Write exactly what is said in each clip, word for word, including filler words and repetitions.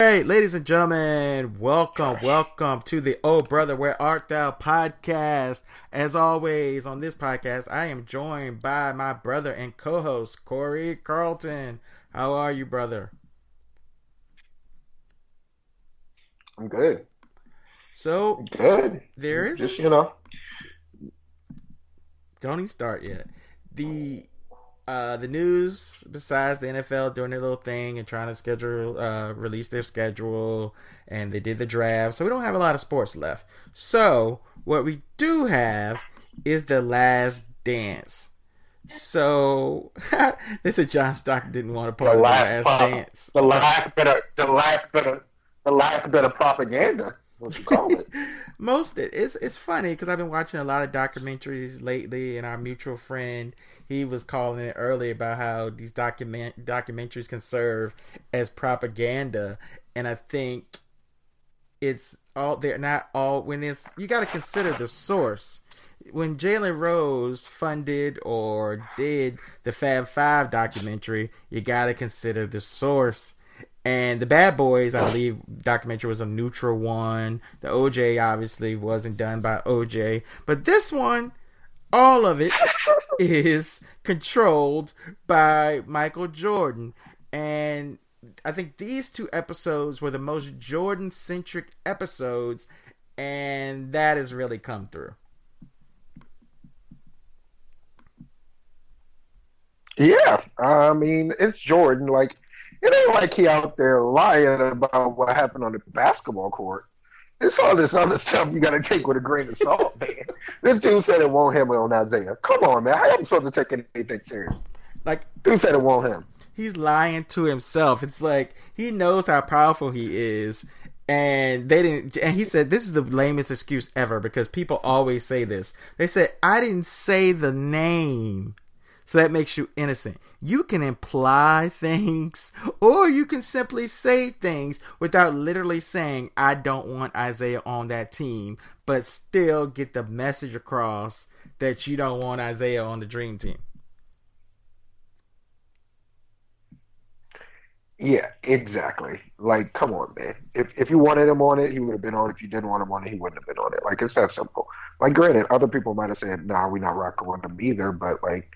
All right, ladies and gentlemen, welcome, welcome to the Oh Brother, Where Art Thou podcast. As always, on this podcast, I am joined by my brother and co-host, Corey Carlton. How are you, brother? I'm good. So, good. There is just, you know, don't even start yet. The Uh, the news, besides the N F L doing their little thing and trying to schedule, uh, release their schedule, and they did the draft, so we don't have a lot of sports left. So what we do have is The Last Dance. So they said John Stockton didn't want to play The Last Dance. The last bit of the last bit of the last bit of propaganda. What you call it? Most it, it's it's funny because I've been watching a lot of documentaries lately, and our mutual friend, he was calling it earlier about how these document documentaries can serve as propaganda, and I think it's all they're not all when it's you got to consider the source. When Jalen Rose funded or did the Fab Five documentary, you got to consider the source. And the Bad Boys, I believe, documentary was a neutral one. The O J obviously wasn't done by O J. But this one, all of it is controlled by Michael Jordan. And I think these two episodes were the most Jordan-centric episodes. And that has really come through. Yeah. I mean, it's Jordan. Like, it ain't like he out there lying about what happened on the basketball court. It's all this other stuff you got to take with a grain of salt, man. This dude said it won't him on Isaiah. Come on, man. How am I supposed to take anything serious? Like, dude said it won't him. He's lying to himself. It's like he knows how powerful he is, and they didn't. And he said this is the lamest excuse ever because people always say this. They said I didn't say the name. So that makes you innocent. You can imply things, or you can simply say things without literally saying, I don't want Isaiah on that team, but still get the message across that you don't want Isaiah on the dream team. Yeah, exactly. Like, come on, man. If if you wanted him on it, he would have been on it. If you didn't want him on it, he wouldn't have been on it. Like, it's that simple. Like, granted, other people might have said, nah, we're not rocking with him either, but, like,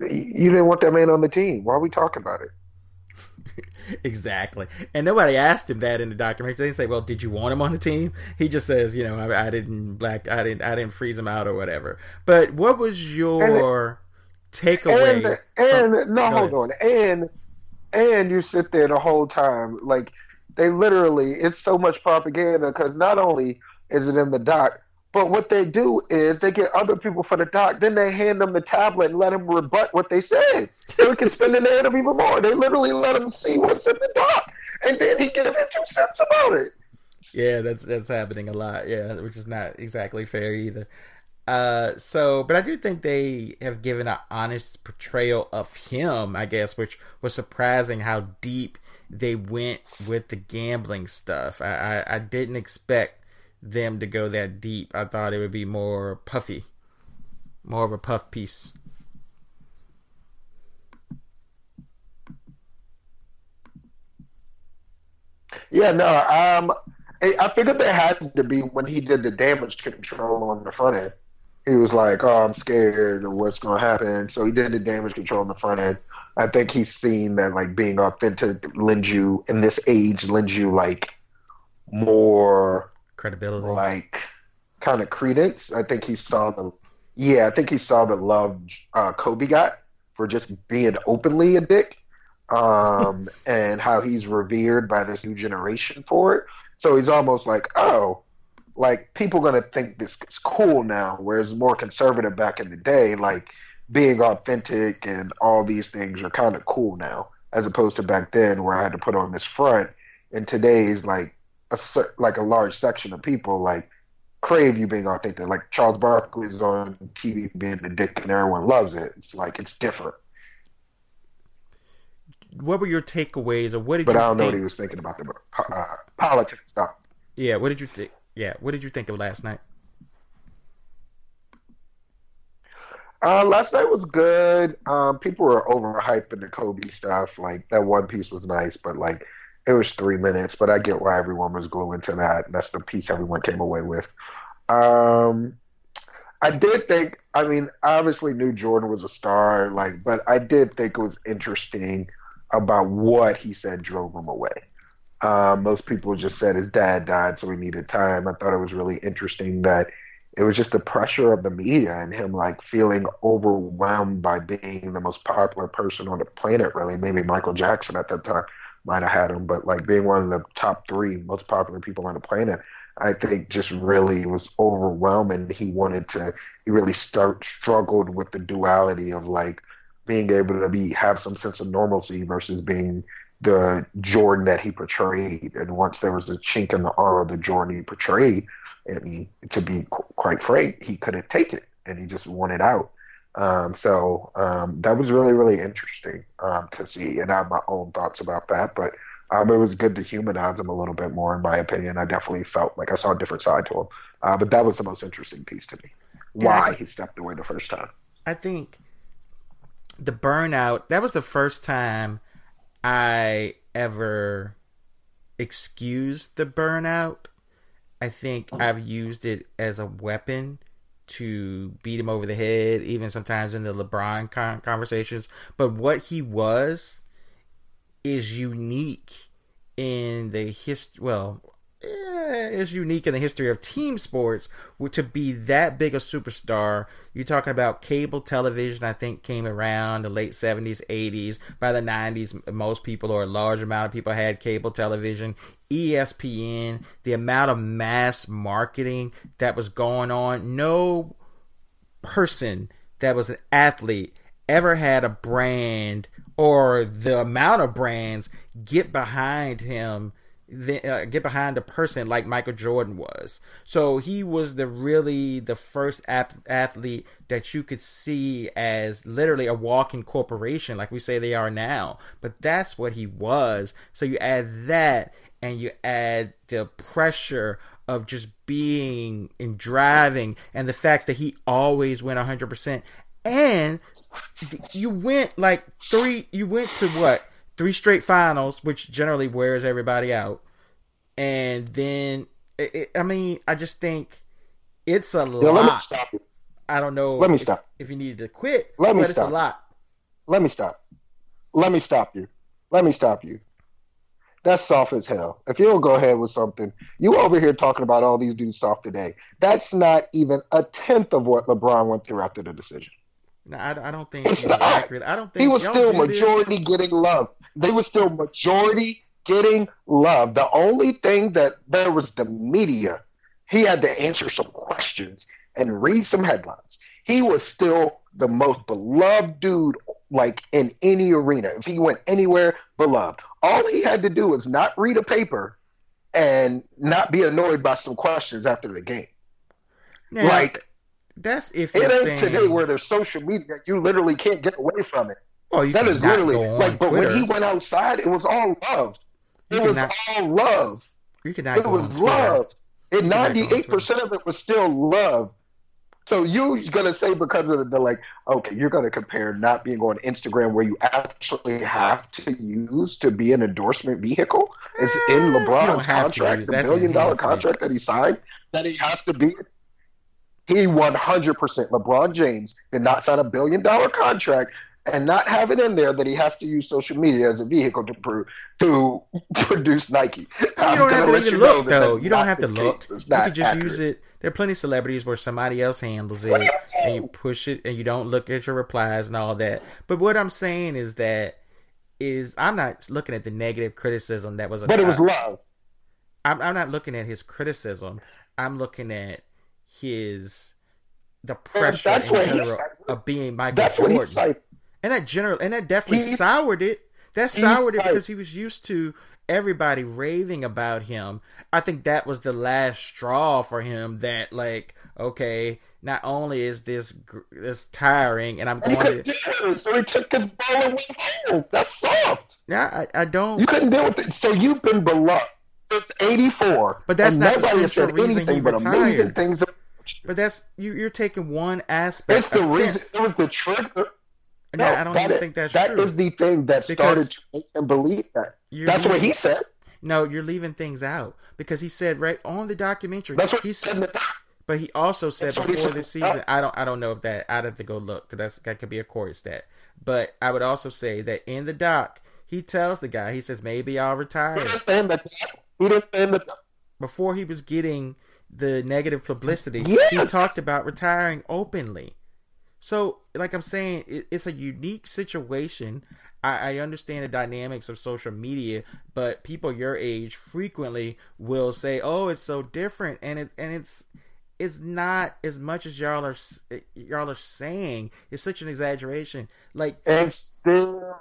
you didn't want that man on the team. Why are we talking about it? Exactly. And nobody asked him that in the documentary. They didn't say, well, did you want him on the team? He just says, you know, I, I didn't black, I didn't, I didn't freeze him out or whatever. But what was your and, takeaway? And, and from, no, hold on. And, and you sit there the whole time. Like, they literally, it's so much propaganda because not only is it in the doc, but what they do is they get other people for the doc, then they hand them the tablet and let them rebut what they said. So it can spin the narrative even more. They literally let him see what's in the doc, and then he gives his two cents about it. Yeah, that's that's happening a lot. Yeah, which is not exactly fair either. Uh, so, but I do think they have given an honest portrayal of him, I guess, which was surprising how deep they went with the gambling stuff. I I, I didn't expect them to go that deep. I thought it would be more puffy, more of a puff piece. Yeah, no, um, I, I figured they had to be when he did the damage control on the front end. He was like, "Oh, I'm scared of what's going to happen," so he did the damage control on the front end. I think he's seen that like being authentic lends you in this age lends you like more credibility, like kind of credence. I think he saw the, yeah, I think he saw the love uh, Kobe got for just being openly a dick, um, and how he's revered by this new generation for it. So he's almost like, oh, like people gonna think this is cool now, whereas more conservative back in the day, like being authentic and all these things are kind of cool now, as opposed to back then where I had to put on this front. And today's like, A, like a large section of people like crave you being authentic. Like Charles Barkley is on T V being the dick and everyone loves it. It's like it's different. What were your takeaways, or what did? But you I don't think... know what he was thinking about the uh, politics stuff. Yeah, what did you think? Yeah, what did you think of last night? Uh, last night was good. Um, people were overhyping the Kobe stuff. Like that one piece was nice, but like It was three minutes, but I get why everyone was glued to that. That's the piece everyone came away with. Um, I did think, I mean, obviously knew Jordan was a star, like, but I did think it was interesting about what he said drove him away. Uh, most people just said his dad died, so he needed time. I thought it was really interesting that it was just the pressure of the media and him, like, feeling overwhelmed by being the most popular person on the planet, really. Maybe Michael Jackson at that time might have had him, but, like, being one of the top three most popular people on the planet, I think just really was overwhelming. He wanted to, he really start, struggled with the duality of, like, being able to be have some sense of normalcy versus being the Jordan that he portrayed. And once there was a chink in the armor of the Jordan he portrayed, I mean, to be qu- quite frank, he couldn't take it, and he just wanted out. Um, so um, that was really, really interesting um, to see, and I have my own thoughts about that. But um, it was good to humanize him a little bit more, in my opinion. I definitely felt like I saw a different side to him. Uh, but that was the most interesting piece to me, why I, he stepped away the first time. I think the burnout, that was the first time I ever excused the burnout. I think I've used it as a weapon to beat him over the head, even sometimes in the LeBron con- conversations. But what he was is unique in the hist- well, eh, is unique in the history of team sports to be that big a superstar. You're talking about cable television, I think, came around the late seventies, eighties. By the nineties, most people or a large amount of people had cable television. E S P N, the amount of mass marketing that was going on. No person that was an athlete ever had a brand or the amount of brands get behind him, get behind a person like Michael Jordan was. So he was the really the first athlete that you could see as literally a walking corporation, like we say they are now. But that's what he was. So you add that, and you add the pressure of just being and driving and the fact that he always went one hundred percent. And you went like three, you went to what? Three straight finals, which generally wears everybody out. And then, it, it, I mean, I just think it's a lot. Yo, let me stop it. I don't know let me if, stop. if you needed to quit, let me but stop. It's a lot. Let me stop. Let me stop you. Let me stop you. That's soft as hell. If you don't go ahead with something, you over here talking about all these dudes soft today. That's not even a tenth of what LeBron went through after the decision. No, I, I don't think it's not accurate. I don't think he was still majority this. getting love. They were still majority getting love. The only thing that there was the media. He had to answer some questions and read some headlines. He was still the most beloved dude, like, in any arena. If he went anywhere, beloved. All he had to do was not read a paper and not be annoyed by some questions after the game. Now, like, that's if you're it ain't saying... today where there's social media. You literally can't get away from it. Oh, you that is literally like. But Twitter. When he went outside, it was all love. It was not, all love. You cannot. It was love. And ninety-eight percent of it was still love. So you're going to say because of the, the, like, okay, you're going to compare not being on Instagram where you actually have to use to be an endorsement vehicle. It's in LeBron's contract, the million-dollar contract that he signed, that he has to be. He one hundred percent. LeBron James did not sign a billion-dollar contract and not have it in there that he has to use social media as a vehicle to pro- to produce Nike. You don't have to even look, though. You don't have to look. You can just use it. There are plenty of celebrities where somebody else handles it, and you push it, and you don't look at your replies and all that. But what I'm saying is that is I'm not looking at the negative criticism that was. But it was love. I'm, I'm not looking at his criticism. I'm looking at his the pressure in general of being Michael Jordan. And that general, and that definitely he's, soured it. That soured it because he was used to everybody raving about him. I think that was the last straw for him. That like, okay, not only is this this tiring, and I'm going. And he couldn't to... deal with it, so he took his ball and went home. That's soft. Yeah, I, I don't. You couldn't deal with it, so you've been beloved since eighty-four. But that's not the central reason he retired. Things are... But that's you, you're taking one aspect. It's the reason. It was the trigger. No, no, I don't that even is, think that's that true. That is the thing that because started to make him believe that. That's what he said. No, you're leaving things out, because he said right on the documentary. That's what he said. said but he also said that's before this season. I don't. I don't know if that. I'd have to go look, because that's that could be a Corey stat. But I would also say that in the doc, he tells the guy. He says, "Maybe I'll retire." Who didn't say that? Who didn't say that? Before he was getting the negative publicity, yes. He talked about retiring openly. So, like I'm saying, it, it's a unique situation. I, I understand the dynamics of social media, but people your age frequently will say, "Oh, it's so different," and it and it's it's not as much as y'all are y'all are saying. It's such an exaggeration. Like, and still,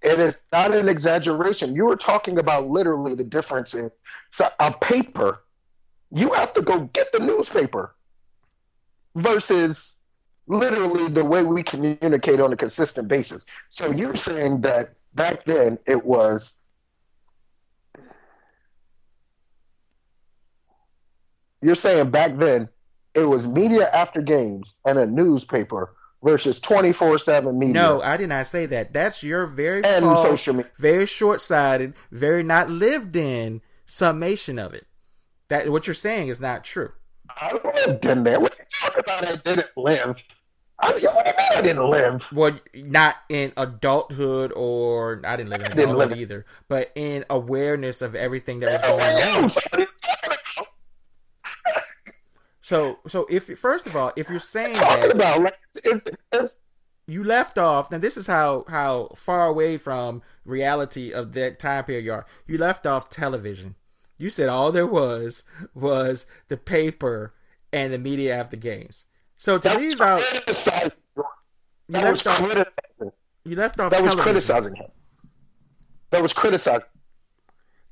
it is not an exaggeration. You were talking about literally the difference in so a paper. You have to go get the newspaper versus literally the way we communicate on a consistent basis. So you're saying that back then it was you're saying back then it was media after games and a newspaper versus twenty-four seven media. No, I did not say that. That's your very and false, social media. Very short-sighted, very not lived in summation of it. That what you're saying is not true. I lived in there. What are you talking about? I didn't live. I, what do you mean I didn't live? Well, not in adulthood, or I didn't live in adulthood didn't live. either, but in awareness of everything that was going on. So, so if first of all, if you're saying that about, like, it's, it's, you left off. Now, this is how how far away from reality of that time period you are. You left off television. You said all there was was the paper and the media after games. So to leave out, you left off. You left off. That was criticizing him. That was criticizing.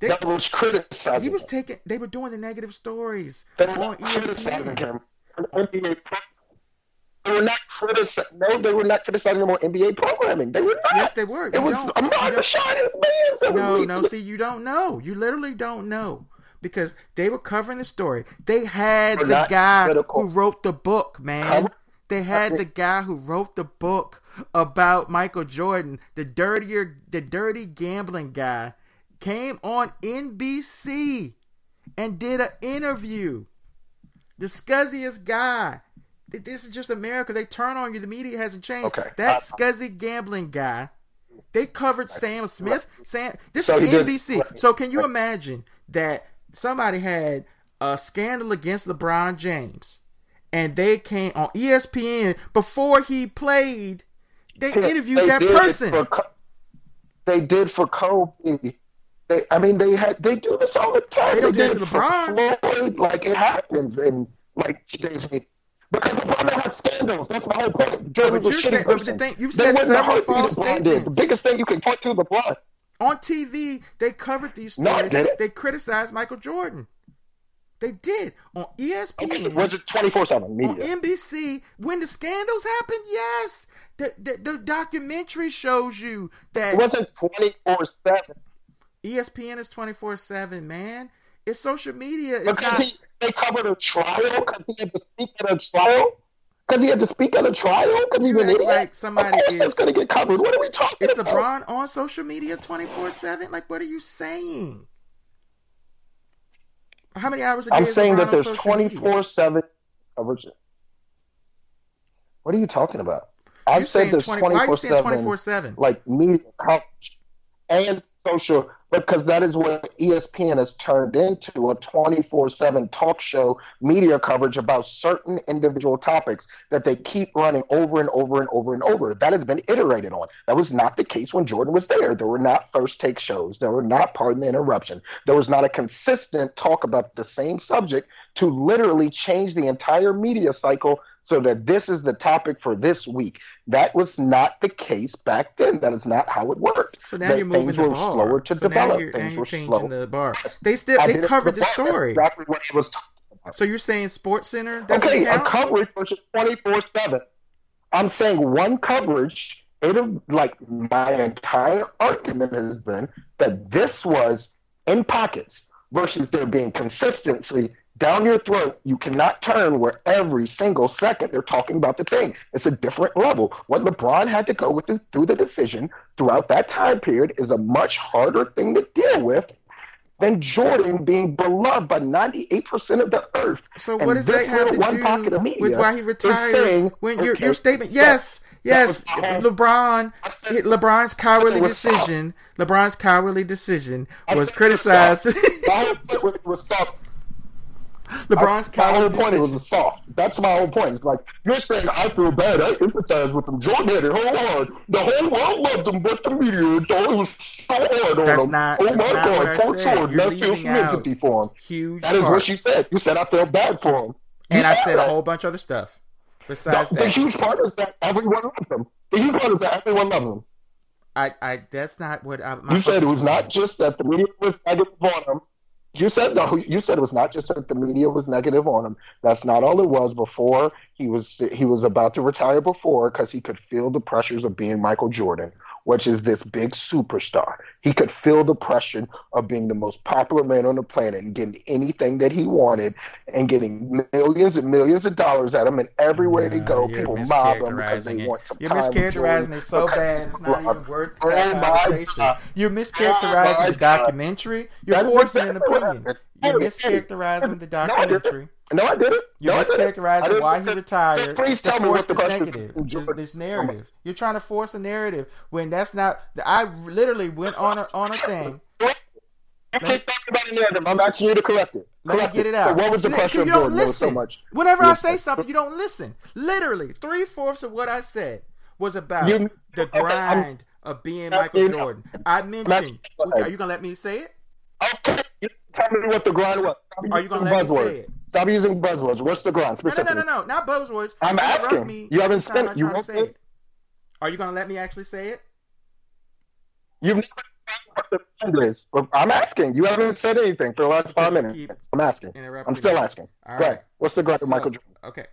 They, that was criticizing. He was taking. They were doing the negative stories on E S P N. Him. They were not criticizing. No, they were not criticizing him on N B A programming. They were not. Yes, they were. It you was. I'm not the shiniest man. No, was, no. See, you don't know. You literally don't know, because they were covering the story. They had the guy critical. who wrote the book, man. They had the guy who wrote the book about Michael Jordan, the dirtier, the dirty gambling guy, came on N B C and did an interview. The scuzziest guy. This is just America. They turn on you. The media hasn't changed. Okay. That scuzzy gambling guy. They covered Sam Smith. Sam. This so is N B C. Did. So can you imagine that somebody had a scandal against LeBron James, and they came on E S P N before he played? They interviewed they that person. For, they did for Kobe. They, I mean, they had. They do this all the time. They, don't they did it to LeBron. For Floyd, like it happens, and like today's. Because LeBron has scandals. That's my whole point. Jordan was shitty. But the thing, you've said several false statements. The biggest thing you can point to is LeBron. On T V, they covered these stories. No, they criticized Michael Jordan. They did. On E S P N. Was it twenty-four seven media? On N B C. When the scandals happened, yes. The, the, the documentary shows you that. It wasn't twenty-four seven. E S P N is twenty-four seven, man. It's social media. It's because not... he, they covered a trial because he had to speak at a trial because he had to speak at a trial because he's an idiot. Like somebody of course is going to get covered. What are we talking it's about? It's LeBron on social media twenty-four seven. Like, what are you saying? How many hours a day? I'm is saying LeBron that there's twenty-four seven coverage. What are you talking about? I've You're said there's twenty-four seven like media coverage and social. Because that is what E S P N has turned into, a twenty-four seven talk show media coverage about certain individual topics that they keep running over and over and over and over. That has been iterated on. That was not the case when Jordan was there. There were not first take shows. There were not pardon the interruption. There was not a consistent talk about the same subject to literally change the entire media cycle so that this is the topic for this week. That was not the case back then. That is not how it worked. So now that you're moving the bar. Slower to so develop. Now you're, things now you're changing slow. the bar. They still I they covered the that. story. Exactly what she was talking about. So you're saying SportsCenter doesn't okay, count? Okay, a coverage versus twenty-four seven. I'm saying one coverage. It like my entire argument has been that this was in pockets versus there being consistency down your throat. You cannot turn where every single second they're talking about the thing. It's a different level. What LeBron had to go with the, through the decision throughout that time period is a much harder thing to deal with than Jordan being beloved by ninety-eight percent of the earth. So what and does that have to one do of with why he retired? Saying, when your, okay, your statement, yes, yes, LeBron, said, LeBron's cowardly decision, LeBron's cowardly decision was criticized. LeBron's my, my whole point it was a soft. That's my whole point. It's like you're saying I feel bad. I empathize with him. Jordan had it whole hard. The whole world loved him, but the media thought it was so hard on that's him. Not, oh that's my not God, Coach Jordan, I feel some empathy for him. Huge that is parts. What you said. You said I felt bad for him, you and I said that. A whole bunch of other stuff. Besides the, that, the huge part is that everyone loves him. The huge part is that everyone loves him. I, I that's not what I, my you said. It was not just that the media was negative on him. You said no, you said it was not just that the media was negative on him. That's not all it was. Before he was he was about to retire before because he could feel the pressures of being Michael Jordan, which is this big superstar. He could feel the pressure of being the most popular man on the planet and getting anything that he wanted and getting millions and millions of dollars at him. And everywhere yeah, they go, people mob him because they it. want some you're time with Jordan. You're mischaracterizing it so bad it's not even worth the oh conversation. God. You're mischaracterizing oh the documentary. You're That's forcing an opinion. You're mischaracterizing the documentary. No, I didn't. You're no, mischaracterizing why he retired. Please tell me what's the negative. This narrative. You're trying to force a narrative when that's not. I literally went on a, on a thing. You can't talk about a narrative. I'm asking you to correct it. Correct Let me get it out. So what was the pressure of Jordan? There was so much. Whenever I say something, you don't listen. Literally, three fourths of what I said was about you, the grind okay, of being Michael Jordan. Know. I mentioned. Okay. Are you gonna let me say it? Okay. Tell me what the grind was. Are you gonna let me say it? Stop using buzzwords. What's the grind? No, no, no, no, no, not buzzwords. I'm asking. Me you haven't spent it. You won't say it. it. Are you going to let me actually say it? You've never said what the grind is. I'm asking. You haven't said anything for the last five minutes. I'm asking. I'm still asking. All right. What's the grind so, of Michael Jordan? Okay.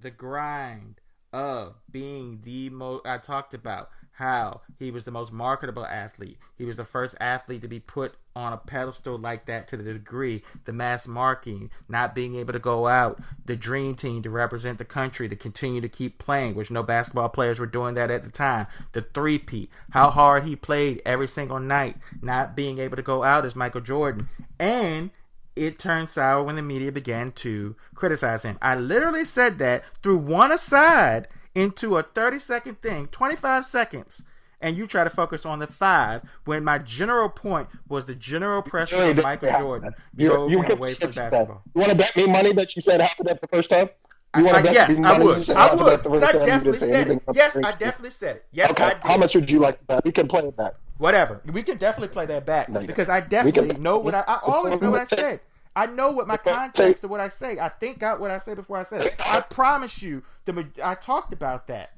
The grind of being the most. I talked about how he was the most marketable athlete. He was the first athlete to be put on a pedestal like that to the degree, the mass marking, not being able to go out, the dream team to represent the country, to continue to keep playing, which no basketball players were doing that at the time. The three-peat, how hard he played every single night, not being able to go out as Michael Jordan. And it turned sour when the media began to criticize him. I literally said that through one aside into a thirty-second thing, twenty-five seconds, and you try to focus on the five when my general point was the general pressure of Michael Jordan drove him away from basketball. You want to bet me money that you said half of that the first time? You want to bet yes, me money I would. You said I would. Because I definitely said it. Yes, I definitely said it. Yes, okay. I did. How much would you like that? We can play it back. Whatever. We can definitely play that back no, because I definitely know what I, I always know what I said. I know what my context of what I say. I think out what I say before I say it. I promise you, the I talked about that.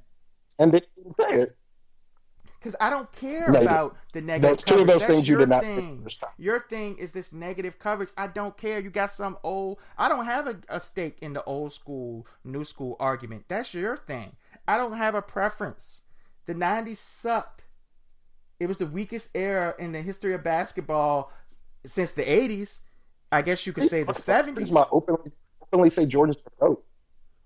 And they didn't say it. Because I don't care no, about the negative coverage. Two of those That's things you did not thing. Your thing is this negative coverage. I don't care. You got some old... I don't have a, a stake in the old school, new school argument. That's your thing. I don't have a preference. The nineties sucked. It was the weakest era in the history of basketball since the eighties. I guess you could say the seventies. I openly, openly say Jordan's the GOAT.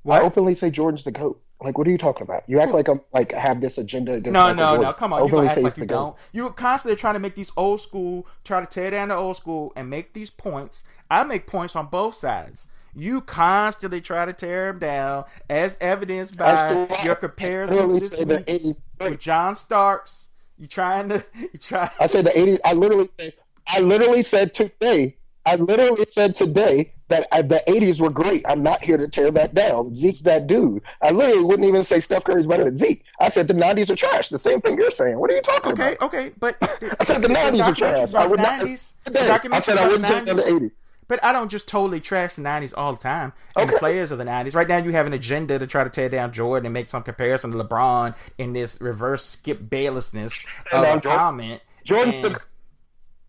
Why openly say Jordan's the GOAT? Like, what are you talking about? You act like I'm like have this agenda against. No, Michael no, Jordan. no. Come on, openly you act like you don't. You're constantly trying to make these old school, try to tear down the old school, and make these points. I make points on both sides. You constantly try to tear him down, as evidenced by your comparison this week with John Starks. You trying to? You try. I said the eighties. I literally said. I literally said today. I literally said today that I, the eighties were great. I'm not here to tear that down. Zeke's that dude. I literally wouldn't even say Steph Curry's better than Zeke. I said the nineties are trash. The same thing you're saying. What are you talking okay, about? Okay, okay, but... The, I said the, the nineties are trash. I would nineties, not... I said I wouldn't tear down the eighties. But I don't just totally trash the nineties all the time. And okay. The players of the nineties. Right now you have an agenda to try to tear down Jordan and make some comparison to LeBron in this reverse Skip Baylessness of a comment. Jordan's and... the...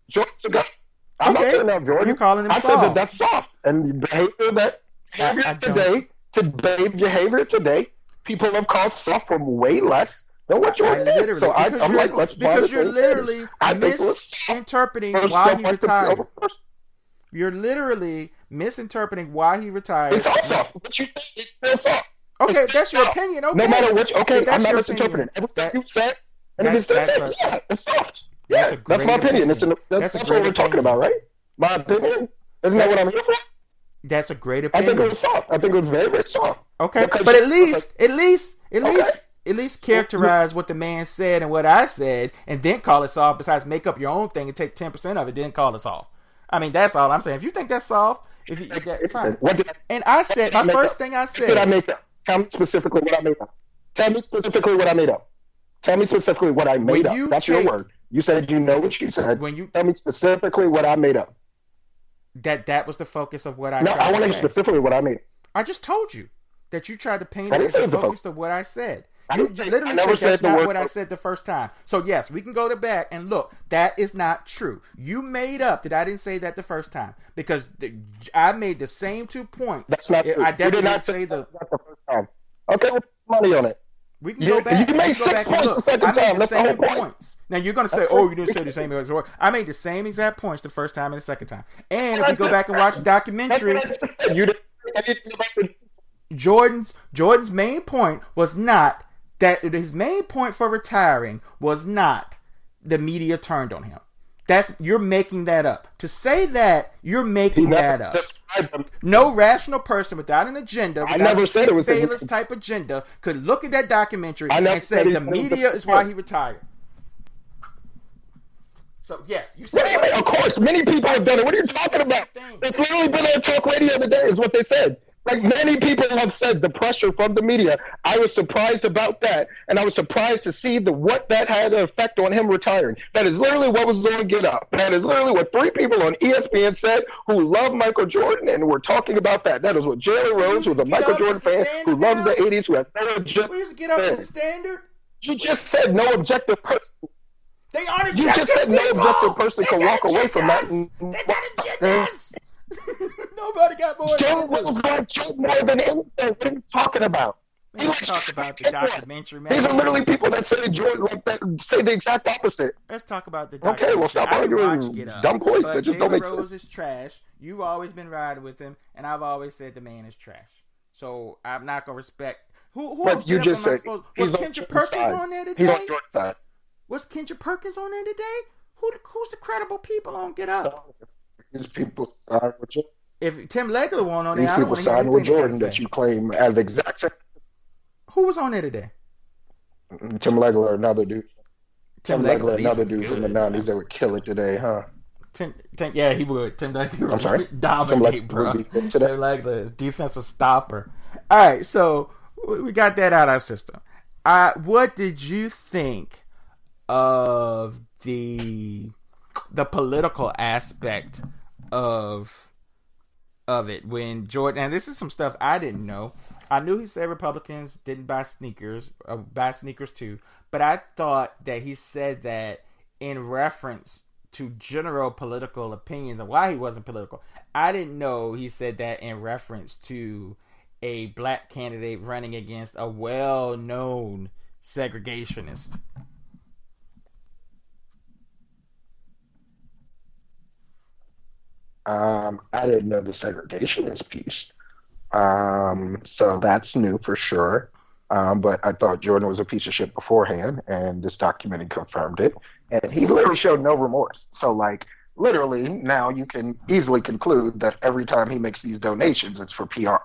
Jordan's the... I'm okay. not saying that, Jordan. You're calling him I soft. said that that's soft. And the behavior that behavior I, I today, today, behavior today, people have called soft from way less than what Jordan I, I did. So I, I'm like, let's buy the same. Because you're literally misinterpreting why he retired. You're literally misinterpreting why he retired. It's all soft. What you said, it's still soft. Okay, it's that's your soft. Opinion. Okay. No matter which, okay, I'm not misinterpreting. Everything you said, and that, it is still soft. A, yeah, it's soft. Yeah, that's, that's my opinion. opinion. It's an, that's that's, that's what we're opinion. talking about, right? My opinion? Isn't that what I'm here for? That's a great opinion. I think it was soft. I think it was very, very soft. Okay, because but at least, okay. at least, at least, at okay. least. at least characterize what the man said and what I said, and then call it soft. Besides, make up your own thing and take ten percent of it, then call it soft. I mean, that's all I'm saying. If you think that's soft, if you, that's fine. What did I, and I said, my I first up? thing I said. What did I make up? Tell me specifically what I made up. Tell me specifically what I made up. Tell me specifically what I made up. You that's take, your word. You said you know what you said. When you Tell me specifically what I made up. That that was the focus of what I made up. No, I want to know specifically what I made up. I just told you that you tried to paint it as the focus of what I said. I you think, literally I never said, said that's the not word. what I said the first time. So yes, we can go to back and look. That is not true. You made up that I didn't say that the first time because the, I made the same two points. That's not true. I definitely you did not say the, not the first time. Okay, we'll put some money on it. We can you, go back. You made Let's six points the second I time. That's the whole point. Points. Now you're going to say, that's "Oh, you didn't say the same exact words." I made the same exact points the first time and the second time. And if you go back and watch the documentary, you didn't. Jordan's Jordan's main point was not. That his main point for retiring was not the media turned on him. That's you're making that up. To say that you're making that up. No rational person without an agenda, without I never a said it was Bayless a, type agenda, could look at that documentary and say the media is why he retired. So yes, you said. Wait, wait, of course, many people have done it. What are you talking about? It's literally been on Talk Radio the other day. Is what they said. Like many people have said, the pressure from the media. I was surprised about that, and I was surprised to see the what that had an effect on him retiring. That is literally what was on Get Up. That is literally what three people on E S P N said who love Michael Jordan, and were talking about that. That is what Jalen Rose, who's a Michael Jordan fan, who loves the eighties, who has no objective. We used to Get Up as the standard. You just said no objective person. They are objective. You just said no objective person can walk away from that. They got objectives. Nobody got more. Joe was like Joe more than anything. What are you talking about? Man, let's talk about the documentary, man. These are literally people that say Jordan like that say the exact opposite. Let's talk about the documentary. Okay, well stop arguing dumb points that just Jalen don't make Rose sense. Rose is trash. You've always been riding with him, and I've always said the man is trash. So I'm not gonna respect who who like you just said. Was Kendrick Perkins side. on there today? He's on Jordan's side. Was Kendrick Perkins on there today? Who who's the credible people on Get Up? These people side with Jordan. If Tim Legler won on there, I don't want to hear anything. These people side with Jordan that you claim as the exact same. Who was on there today? Tim Legler, another dude. Tim, Tim Legler, Legler another dude good. from the nineties that would kill it today, huh? Tim, Tim, yeah, he would. Tim Legler I'm sorry? dominate, Tim Legler, bro. Tim Legler is defensive stopper. All right, so we got that out of our system. Uh, what did you think of the the political aspect of of it when Jordan, and this is some stuff I didn't know. I knew he said Republicans didn't buy sneakers, uh, buy sneakers too, but I thought that he said that in reference to general political opinions and why he wasn't political. I didn't know he said that in reference to a black candidate running against a well-known segregationist. Um, I didn't know the segregationist piece. Um, so that's new for sure. Um, but I thought Jordan was a piece of shit beforehand, and this documentary confirmed it. And he literally showed no remorse. So, like, literally, now you can easily conclude that every time he makes these donations, it's for P R.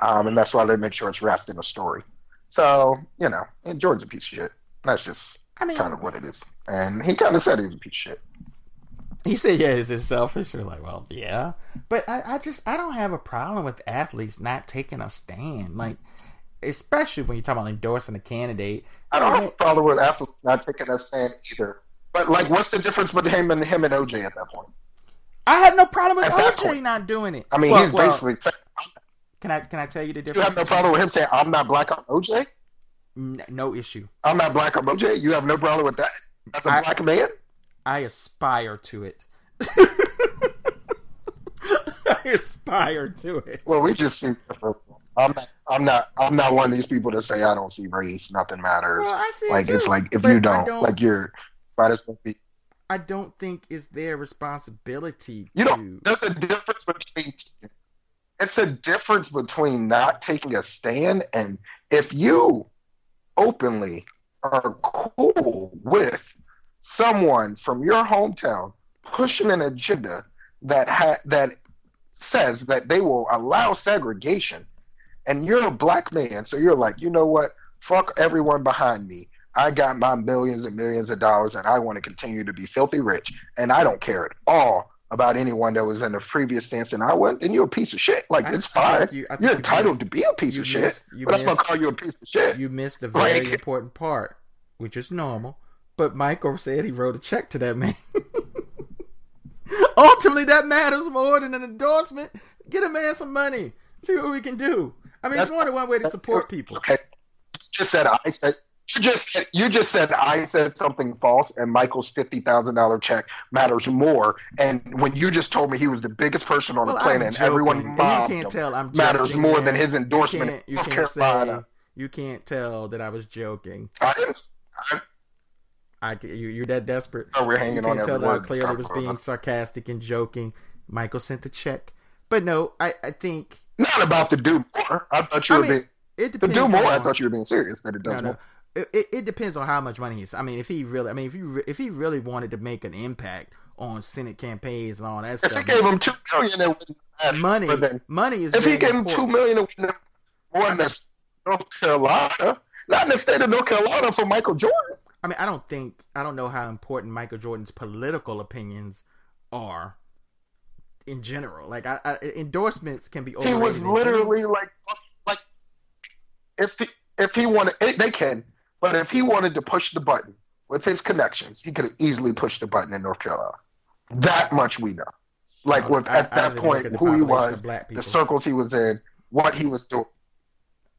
Um, and that's why they make sure it's wrapped in a story. So, you know, and Jordan's a piece of shit. That's just I mean, kind of what it is. And he kind of said he was a piece of shit. He said, yeah, is it selfish? You're like, well, yeah. But I, I just, I don't have a problem with athletes not taking a stand. Like, especially when you're talking about endorsing a candidate. I don't have a problem with athletes not taking a stand either. But, like, what's the difference between him and, him and O J at that point? I had no problem with O J not doing it. I mean, well, he's well, basically... Can I can I tell you the difference? You have no problem with him saying, I'm not black, I'm O J? No, no issue. I'm not black, I'm O J? You have no problem with that? That's a I, black man? I aspire to it. I aspire to it. Well, we just see. I'm not. I'm not. I'm not one of these people that say I don't see race. Nothing matters. Well, I see like it too, it's like if you don't, don't, like you're. Might as well be. I don't think it's their responsibility. You know, to... there's a difference between it's a difference between not taking a stand and if you openly are cool with someone from your hometown pushing an agenda that ha- that says that they will allow segregation, and you're a black man, so you're like, you know what? Fuck everyone behind me. I got my millions and millions of dollars, and I want to continue to be filthy rich, and I don't care at all about anyone that was in the previous stance, and I went, and you're a piece of shit. Like, I, it's fine. You, you're you entitled missed, to be a piece of missed, shit, but missed, I'm going to call you a piece of shit. You missed the very like, important part, which is normal, but Michael said he wrote a check to that man. Ultimately, that matters more than an endorsement. Get a man some money. See what we can do. I mean, that's, it's only one way to support people. Okay. You just said I said... You just, you just said I said something false and Michael's fifty thousand dollars check matters more. And when you just told me he was the biggest person on well, the planet and everyone mobbed him matters more man. than his endorsement you can't, you in North Carolina. Say, you can't tell that I was joking. I didn't. I, I, you, you're that desperate. Oh, we're hanging you can't on tell that I clearly was being sarcastic and joking. Michael sent the check. But no, I, I think... Not about the do more. I thought you I were mean, being... The do more, I thought you were being serious that it does no, more. No. It, it it depends on how much money he's. I mean, if he really, I mean, if he if he really wanted to make an impact on Senate campaigns and all that if stuff, if he gave him two million, it wouldn't matter. Money, then, money is. If he gave important. him two million, it wouldn't matter. In the state of North Carolina, not in the state of North Carolina for Michael Jordan. I mean, I don't think I don't know how important Michael Jordan's political opinions are in general. Like, I, I endorsements can be overrated. He was literally like, like if he, if he wanted, they can. But if he wanted to push the button with his connections, he could have easily pushed the button in North Carolina. That much we know. Like, no, with I, at I that point, at who he was, the circles he was in, what he was doing.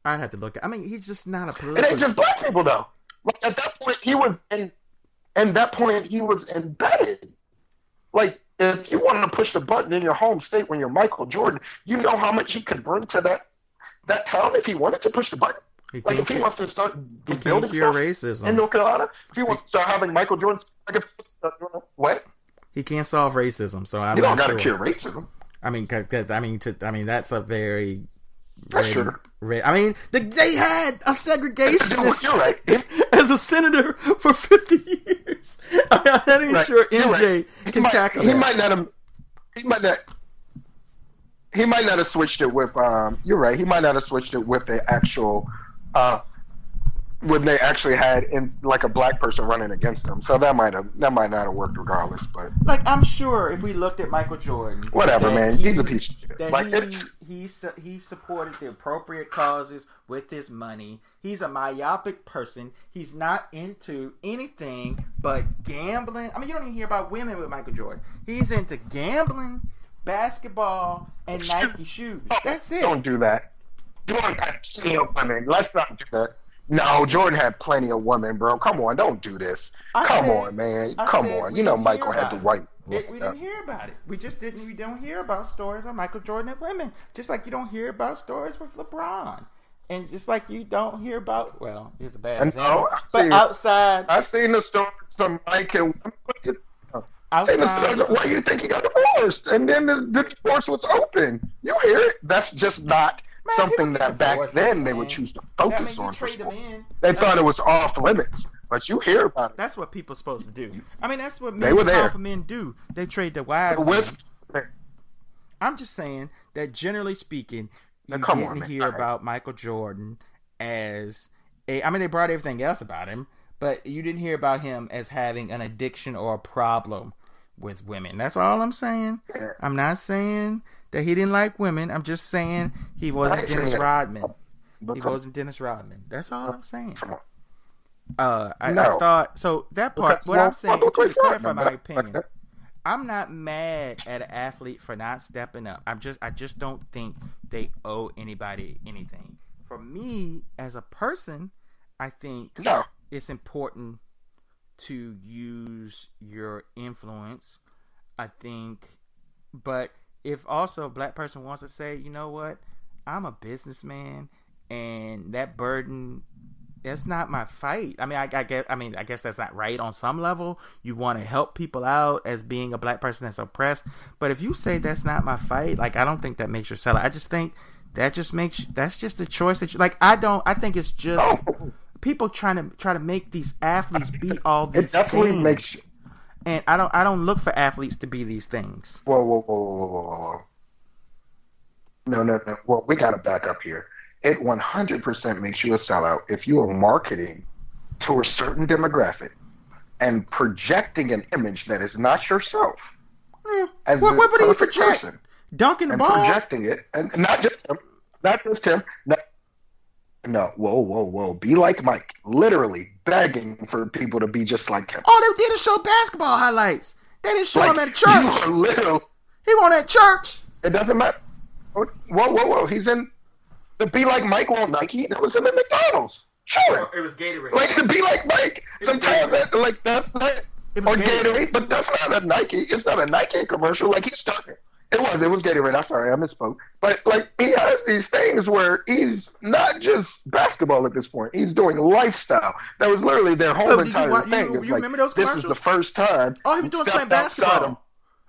I'd have to look at I mean, he's just not a political... It ain't just black people, though. Like, at that point, he was in... At that point, he was embedded. Like, if you wanted to push the button in your home state when you're Michael Jordan, you know how much he could bring to that that town if he wanted to push the button. He like if he wants to start building stuff racism in North Carolina, if he wants to start having Michael Jordan, what? He can't solve racism, so I'm you don't got to sure. cure racism. I mean, cause, cause, I mean, to, I mean, that's a very. That's red, sure. red, I mean, the, they had a segregationist You're right. as a senator for fifty years. I mean, I'm not even right. sure M J right. can might, tackle he that. Might not have, he might not. He might not have switched it with. Um, you're right. He might not have switched it with the actual. Uh, when they actually had in, like a black person running against them, so that might have that might not have worked regardless. But like I'm sure if we looked at Michael Jordan, whatever man, he, he's a piece of shit. That like, he, he he supported the appropriate causes with his money. He's a myopic person. He's not into anything but gambling. I mean, you don't even hear about women with Michael Jordan. He's into gambling, basketball, and Nike shoes. That's it. Don't do that. Jordan had plenty of women. Let's not do that. No, Jordan had plenty of women, bro. Come on, don't do this. I Come said, on, man. I Come on. You know Michael had the right. It, we didn't hear about it. We just didn't. We don't hear about stories of Michael Jordan and women. Just like you don't hear about stories with LeBron. And just like you don't hear about, well, here's a bad I example. Know, I've but seen, outside. I've seen the stories of Mike and women. Outside, the, why do you think he got divorced? And then the, the divorce was open. You hear it. That's just not. Man, something that back then them, they would choose to focus on for sport. They I thought mean, it was off limits, but you hear about it. That's what people are supposed to do. I mean, that's what men, powerful men do. They trade their wives. Was, I'm just saying that generally speaking, you now, didn't on, hear about Michael Jordan as a. I mean, they brought everything else about him, but you didn't hear about him as having an addiction or a problem with women. That's all I'm saying. Yeah. I'm not saying that he didn't like women. I'm just saying he wasn't Dennis Rodman. He wasn't Dennis Rodman. That's all I'm saying. Uh, I, no. I thought so. That part. What I'm saying to clarify my opinion, I'm not mad at an athlete for not stepping up. I'm just, I just don't think they owe anybody anything. For me, as a person, I think no. it's important to use your influence. I think, but. If also a black person wants to say, you know what, I'm a businessman and that burden that's not my fight. I mean, I, I guess. I mean, I guess that's not right. On some level, you want to help people out as being a black person that's oppressed. But if you say that's not my fight, like, I don't think that makes you sell it. I just think that just makes that's just a choice that you like. I don't. I think it's just people trying to try to make these athletes be all these. It definitely things. makes. And I don't. I don't look for athletes to be these things. Whoa, whoa, whoa, whoa, whoa, whoa! No, no, no. Well, we got to back up here. It one hundred percent makes you a sellout if you are marketing to a certain demographic and projecting an image that is not yourself. Mm. As what, what, what do you project? Person, Dunking the and ball? Projecting it. And, and not just him. Not just him. Not, no. Whoa, whoa, whoa. Be like Mike. Literally begging for people to be just like him. Oh, they didn't show basketball highlights. They didn't show like, him at church. Little, he won at church. It doesn't matter. Whoa, whoa, whoa. He's in... The Be Like Mike won't Nike. That was in the McDonald's. Sure. It was Gatorade. Like, the Be Like Mike. It sometimes, that, like, that's not... It was or Gatorade. Gatorade. But that's not a Nike. It's not a Nike commercial. Like, he's talking. It was. It was Gatorade. I'm sorry. I misspoke. But, like, he has these things where he's not just basketball at this point. He's doing lifestyle. That was literally their whole oh, entire you want, thing. You, you, you remember like, those commercials? This is the first time. All he was doing was playing basketball. Him.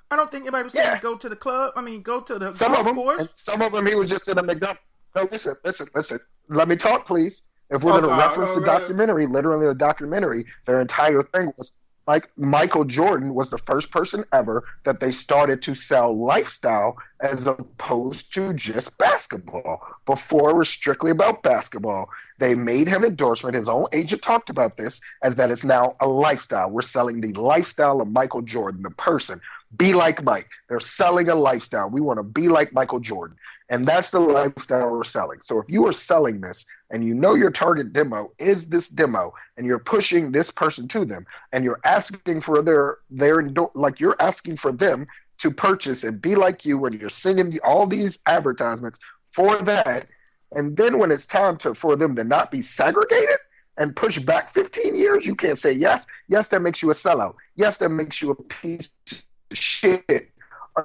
I don't think anybody was saying yeah. go to the club. I mean, go to the some golf of them, course. Some of them, he was just in a McDonald's. No, listen, listen, listen. Let me talk, please. If we're oh, going to reference oh, the right. documentary, literally the documentary, their entire thing was like Michael Jordan was the first person ever that they started to sell lifestyle as opposed to just basketball. Before it was strictly about basketball. They made him endorsement. His own agent talked about this as that it's now a lifestyle. We're selling the lifestyle of Michael Jordan, the person. Be like Mike. They're selling a lifestyle. We want to be like Michael Jordan. And that's the lifestyle we're selling. So if you are selling this and you know your target demo is this demo and you're pushing this person to them and you're asking for their, their endo- like you're asking for them to purchase and be like you when you're singing the, all these advertisements for that. And then when it's time to for them to not be segregated and push back fifteen years, you can't say yes. Yes, that makes you a sellout. Yes, that makes you a piece of shit.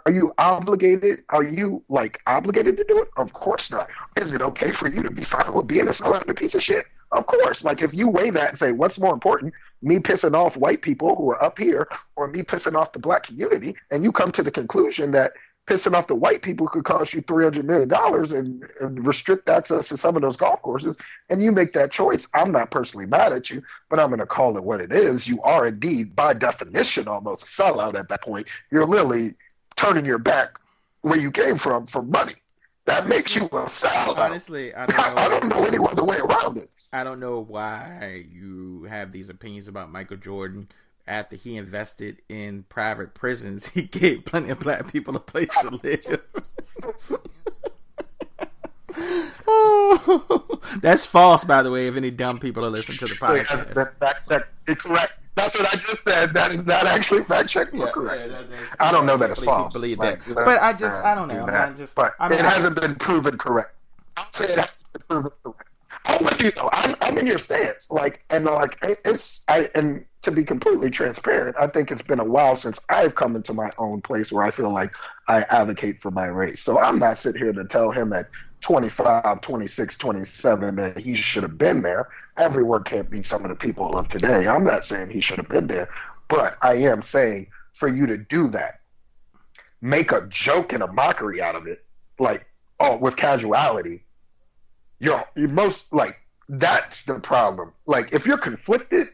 Are you obligated? Are you, like, obligated to do it? Of course not. Is it okay for you to be fine with being a sellout and a piece of shit? Of course. Like, if you weigh that and say, what's more important, me pissing off white people who are up here or me pissing off the black community, and you come to the conclusion that pissing off the white people could cost you three hundred million dollars and, and restrict access to some of those golf courses, and you make that choice, I'm not personally mad at you, but I'm going to call it what it is. You are indeed, by definition, almost a sellout at that point. You're literally... turning your back where you came from for money. That honestly, makes you a sellout. Honestly, I don't know. I, I don't know any other way around it. I don't know why you have these opinions about Michael Jordan after he invested in private prisons. He gave plenty of black people a place to live. Oh, that's false, by the way, if any dumb people are listening to the podcast. That's fact check. You're correct. That's what I just said. That is not actually fact check. Yeah, correct. Yeah, that, I don't know that it's false. Believe like, that. But I just, I don't know. Do I just, but I mean, it hasn't I, been proven correct. I'll say it hasn't been proven correct. I'll let you know. I'm, I'm in your stance. Like, and like, it's, I, and to be completely transparent, I think it's been a while since I've come into my own place where I feel like I advocate for my race. So I'm not sitting here to tell him that twenty-five, twenty-six, twenty-seven that he should have been there. Everyone can't be some of the people of today. I'm not saying he should have been there, but I am saying for you to do that, make a joke and a mockery out of it, like, oh, with casuality, you're, you're most, like, that's the problem. Like, if you're conflicted,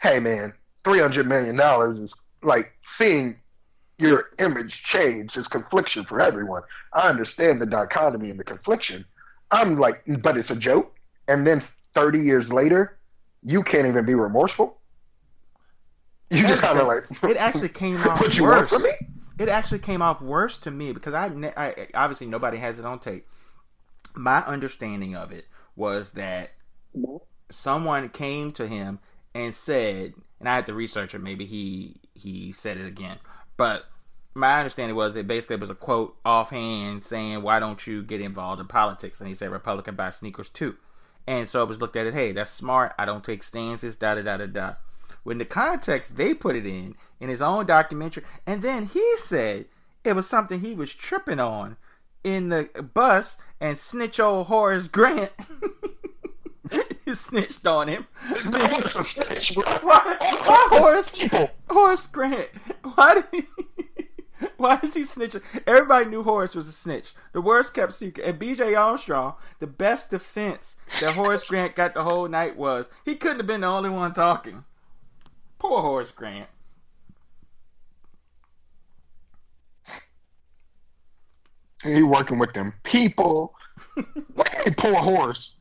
hey, man, three hundred million dollars is, like, seeing your image change is confliction for everyone. I understand the dichotomy and the confliction. I'm like, but it's a joke. And then thirty years later, you can't even be remorseful. You just kind of like... It actually came off worse. You want from me? It actually came off worse to me because I, I... Obviously, nobody has it on tape. My understanding of it was that someone came to him and said... And I had to research it. Maybe he he said it again. But... my understanding was it basically was a quote offhand saying, why don't you get involved in politics? And he said, Republican buy sneakers too. And so it was looked at as, hey, that's smart. I don't take stances, da da da da da. When the context they put it in, in his own documentary, and then he said it was something he was tripping on in the bus and snitch old Horace Grant snitched on him. Horace a snitch, bro. Why, why Horace, Horace Grant? Why did he, why is he snitching? Everybody knew Horace was a snitch. The worst kept secret. And B J Armstrong, the best defense that Horace Grant got the whole night was he couldn't have been the only one talking. Poor Horace Grant. He working with them people. Hey, poor Horace.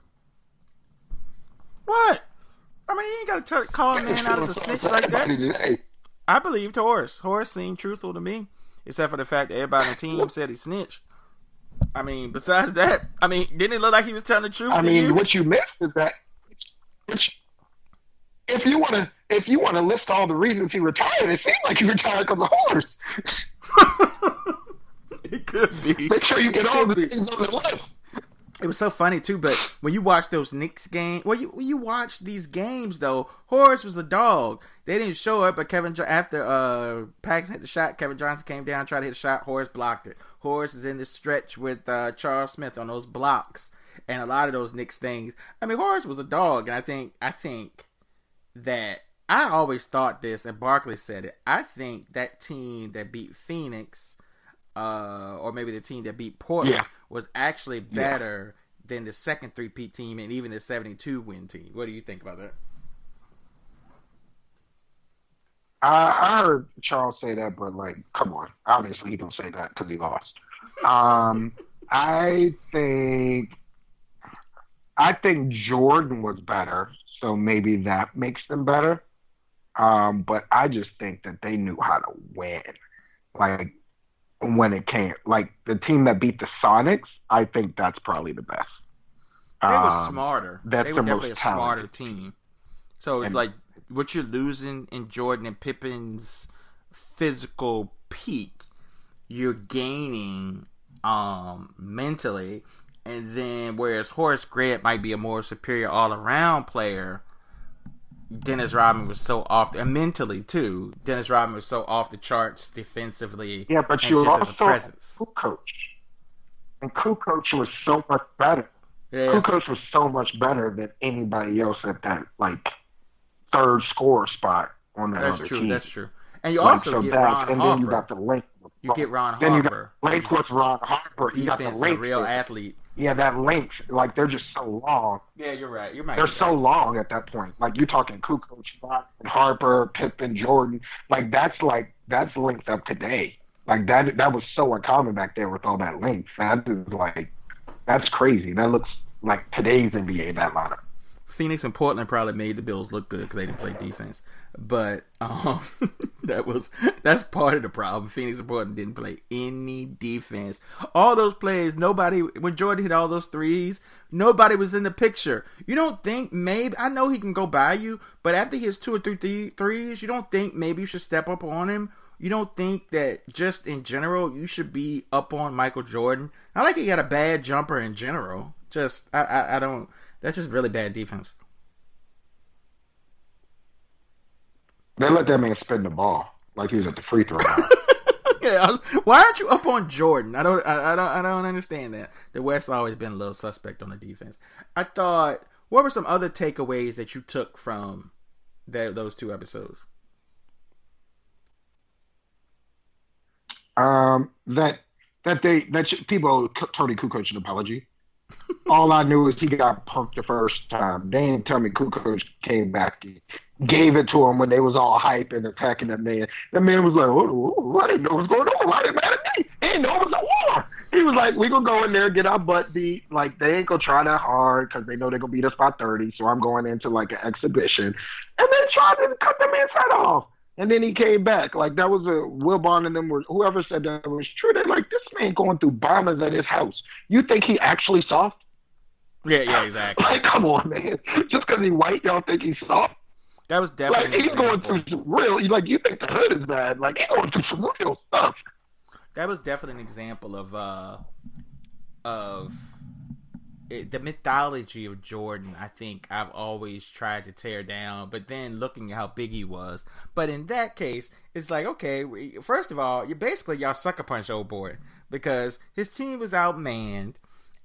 What? I mean, you ain't got to call a man out as a snitch like that. Today. I believed Horace. Horace seemed truthful to me, except for the fact that everybody on the team said he snitched. I mean, besides that, I mean, didn't it look like he was telling the truth? I mean, you? What you missed is that, which, if you want to, if you want to list all the reasons he retired, it seemed like he retired because of Horace. It could be. Make sure you get all the things on the list. It was so funny too, but when you watch those Knicks games, well, you when you watch these games though, Horace was a dog. They didn't show up, but Kevin after uh, Paxson hit the shot, Kevin Johnson came down, tried to hit a shot. Horace blocked it. Horace is in this stretch with uh, Charles Smith on those blocks and a lot of those Knicks things. I mean, Horace was a dog, and I think I think that I always thought this, and Barkley said it. I think that team that beat Phoenix. Uh, or maybe the team that beat Portland yeah. was actually better yeah. than the second three-peat team and even the seventy-two win team. What do you think about that? I, I heard Charles say that, but, like, come on. Obviously, he don't say that because he lost. Um, I think I think Jordan was better, so maybe that makes them better. Um, but I just think that they knew how to win. Like, when it came, like the team that beat the Sonics, I think that's probably the best. They were um, smarter. That's they were the definitely a smarter team. So it's like what you're losing in Jordan and Pippen's physical peak, you're gaining um, mentally, and then whereas Horace Grant might be a more superior all-around player, Dennis Rodman was so off, and mentally too. Dennis Rodman was so off the charts defensively. Yeah, but you were also Kukoc, and Kukoc was so much better. Yeah. Kukoc was so much better than anybody else at that like third scorer spot on that other team. That's true. That's true. And you also like, so get that, Ron and Harper. Then you got the link. You get Ron then Harper. You got link with Ron Harper. You got the link. A real athlete. Yeah, that length, like, they're just so long. Yeah, you're right. You might they're so right. long at that point. Like, you're talking Kukoc, Rodman, Harper, Pippen, Jordan. Like, that's, like, that's length up today. Like, that that was so uncommon back there with all that length. That is, like, that's crazy. That looks like today's N B A, that lineup. Phoenix and Portland probably made the Bills look good because they didn't play defense. But um, that was that's part of the problem. Phoenix and Portland didn't play any defense. All those plays, nobody when Jordan hit all those threes, nobody was in the picture. You don't think maybe I know he can go by you, but after he hits two or three th- threes, you don't think maybe you should step up on him. You don't think that just in general you should be up on Michael Jordan. Not like he got a bad jumper in general. Just I I, I don't. That's just really bad defense. They let that man spin the ball like he was at the free throw line. yeah, was, why aren't you up on Jordan? I don't, I, I don't, I don't understand that. The West has always been a little suspect on the defense. I thought, what were some other takeaways that you took from that, those two episodes? Um, that that they that people owe Tony Kukoc an apology. All I knew is he got punked the first time. They didn't tell me Kukoc came back, gave it to him when they was all hype and attacking that man. That man was like, oh, I didn't know what was going on. Why didn't matter to me? He didn't know it was a war. He was like, we gonna go in there, get our butt beat. Like, they ain't gonna try that hard because they know they're gonna beat us by thirty. So I'm going into like an exhibition, and then tried to cut the man's head off. And then he came back. Like, that was a Will Bond and them were whoever said that was true. They're like, this man going through bombers at his house. You think he actually soft? Yeah, yeah, exactly. Like, come on, man. Just because he white, y'all think he's soft? That was definitely like he's example. Going through some real. Like, you think the hood is bad? Like, he's going through some real stuff. That was definitely an example of uh of it, the mythology of Jordan. I think I've always tried to tear down, but then looking at how big he was. But in that case, it's like, okay, first of all, you basically y'all sucker punch old boy because his team was outmanned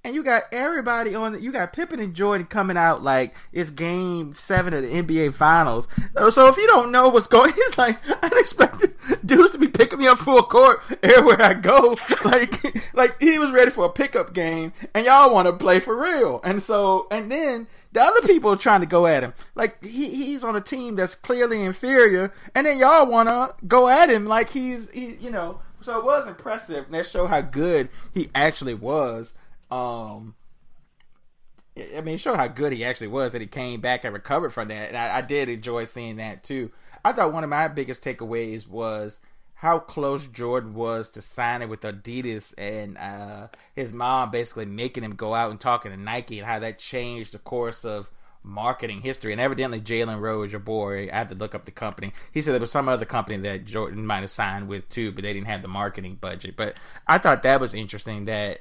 And you got everybody on the, you got Pippen and Jordan coming out like it's game seven of the N B A Finals. So if you don't know what's going, it's like I didn't expect dudes to be picking me up full court everywhere I go. Like, like he was ready for a pickup game, and y'all want to play for real. And so, and then the other people are trying to go at him. Like he, he's on a team that's clearly inferior, and then y'all want to go at him like he's, he, you know. So it was impressive, and that showed how good he actually was. Um, I mean, it showed how good he actually was that he came back and recovered from that, and I, I did enjoy seeing that too. I thought one of my biggest takeaways was how close Jordan was to signing with Adidas, and uh, his mom basically making him go out and talking to Nike, and how that changed the course of marketing history. And evidently Jalen Rose, your boy, I have to look up the company, he said there was some other company that Jordan might have signed with too, but they didn't have the marketing budget. But I thought that was interesting, that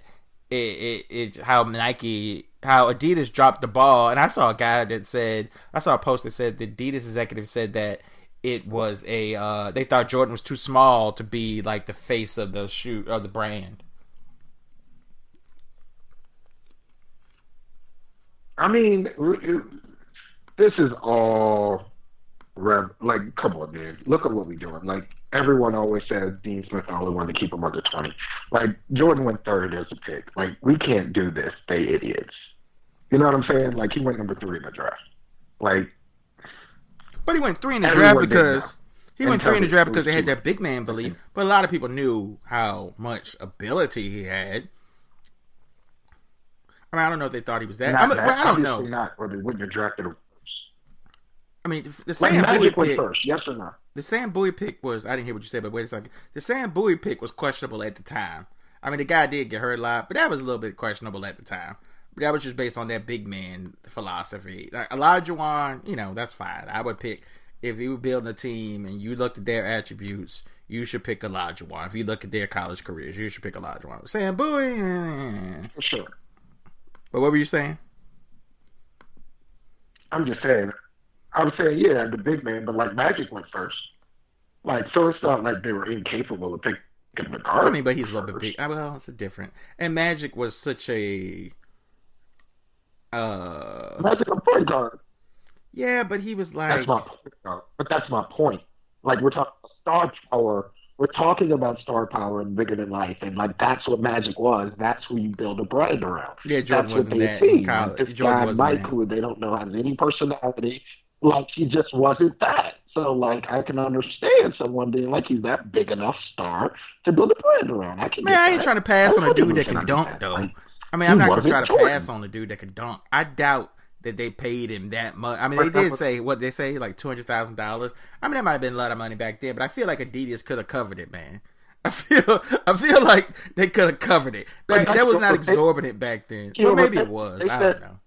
It, it it how Nike, how Adidas dropped the ball. And I saw a guy that said, I saw a post that said the Adidas executive said that it was a uh, they thought Jordan was too small to be like the face of the shoe of the brand. I mean, this is all rev. Like, come on, man, look at what we're doing. Like, everyone always says Dean Smith the only one to keep him under twenty. Like, Jordan went third as a pick. Like, we can't do this. They idiots. You know what I'm saying? Like, he went number three in the draft. Like, but he went three in the draft because he went three in the draft because they had that big man belief. But a lot of people knew how much ability he had. I mean, I don't know if they thought he was that. I, mean, well, I don't know. Not, or they wouldn't have drafted him. I mean, the Sam like, Bowie pick. First, yes or no? The Sam Bowie pick was. I didn't hear what you said, but wait a second. The Sam Bowie pick was questionable at the time. I mean, the guy did get hurt a lot, but that was a little bit questionable at the time. But that was just based on that big man philosophy. Like, Olajuwon, you know, that's fine. I would pick, if you were building a team and you looked at their attributes, you should pick Olajuwon. If you look at their college careers, you should pick Olajuwon. Sam Bowie, eh. For sure. But what were you saying? I'm just saying. I would say, yeah, the big man, but like Magic went first. Like, so it's not like they were incapable of picking the guard. I mean, but he's a little bit big. Well, it's a different. And Magic was such a uh, Magic a point guard. Yeah, but he was like that's my point, but that's my point. Like, we're talking about star power. We're talking about star power and bigger than life, and like that's what Magic was. That's who you build a brand around. Yeah, Jordan that's wasn't what they that see. In college. Like, this Jordan guy wasn't Mike, that. Who they don't know has any personality. Like, he just wasn't that. So, like, I can understand someone being like, he's that big enough star to build a brand around. I can Man, I ain't that. trying to pass on a dude that can dunk, that. though. Like, I mean, I'm not going to try to Jordan. pass on a dude that can dunk. I doubt that they paid him that much. I mean, they did say, what they say, like two hundred thousand dollars. I mean, that might have been a lot of money back then, but I feel like Adidas could have covered it, man. I feel I feel like they could have covered it. That, that was not exorbitant back then. But maybe it was. I don't know.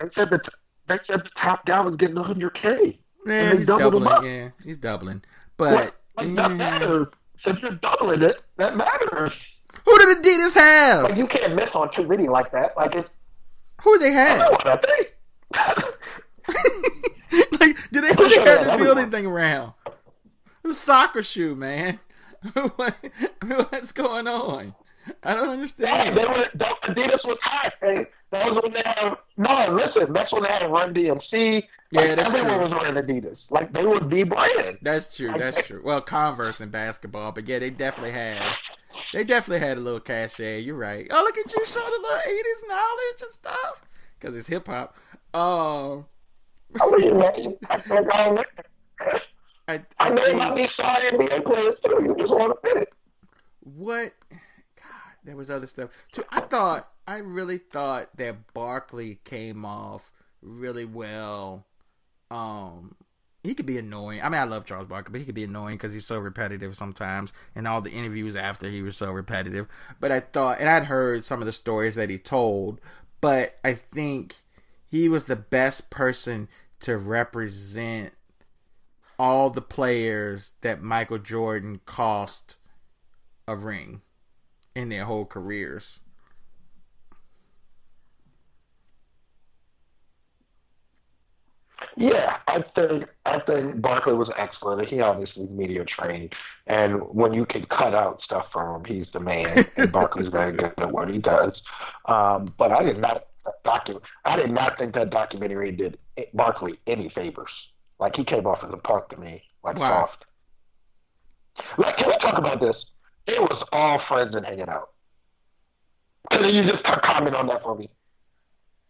They said the They said the top guy was getting one hundred K. Yeah, he's doubling. Yeah, he's doubling. But like, like, that yeah. matters. If you're doubling it, that matters. Who did Adidas have? Like, you can't miss on too many like that. Like, it's, who did they have? I don't know what I think. Like, did they really have the building thing around? The soccer shoe, man. what, what's going on? I don't understand. Yeah, they were, they, Adidas was hot, man. That was when they had no. Listen, that's when they had Run D M C. Yeah, like, that's everyone true. Everyone was wearing Adidas. Like, they were the brand. That's true. Like, that's they, true. Well, Converse in basketball, but yeah, they definitely had. They definitely had a little cachet. You're right. Oh, look at you showing a little eighties knowledge and stuff because it's hip hop. Um. I really I, I, I know you might be sorry N B A players too. You just want to fit it. What? There was other stuff too. I thought, I really thought that Barkley came off really well. Um, he could be annoying. I mean, I love Charles Barkley, but he could be annoying because he's so repetitive sometimes. And all the interviews after, he was so repetitive. But I thought, and I'd heard some of the stories that he told, but I think he was the best person to represent all the players that Michael Jordan cost a ring in their whole careers. Yeah, I think I think Barkley was excellent. He obviously is media trained, and when you can cut out stuff from him, he's the man. And Barkley's very good at what he does. Um, but I did not docu- I did not think that documentary did Barkley any favors. Like, he came off as a punk to me, like wow. soft. Like, can we talk about this? It was all friends and hanging out. Can you just comment on that for me?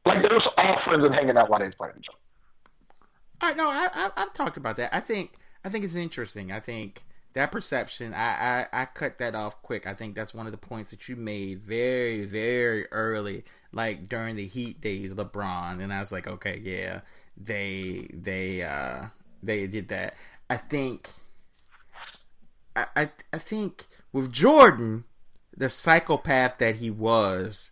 Like, it was all friends and hanging out while they were playing each other. I no, I, I I've talked about that. I think I think it's interesting. I think that perception, I, I, I cut that off quick. I think that's one of the points that you made very, very early, like during the Heat days, LeBron. And I was like, okay, yeah, they they uh they did that. I think I I, I think with Jordan, the psychopath that he was,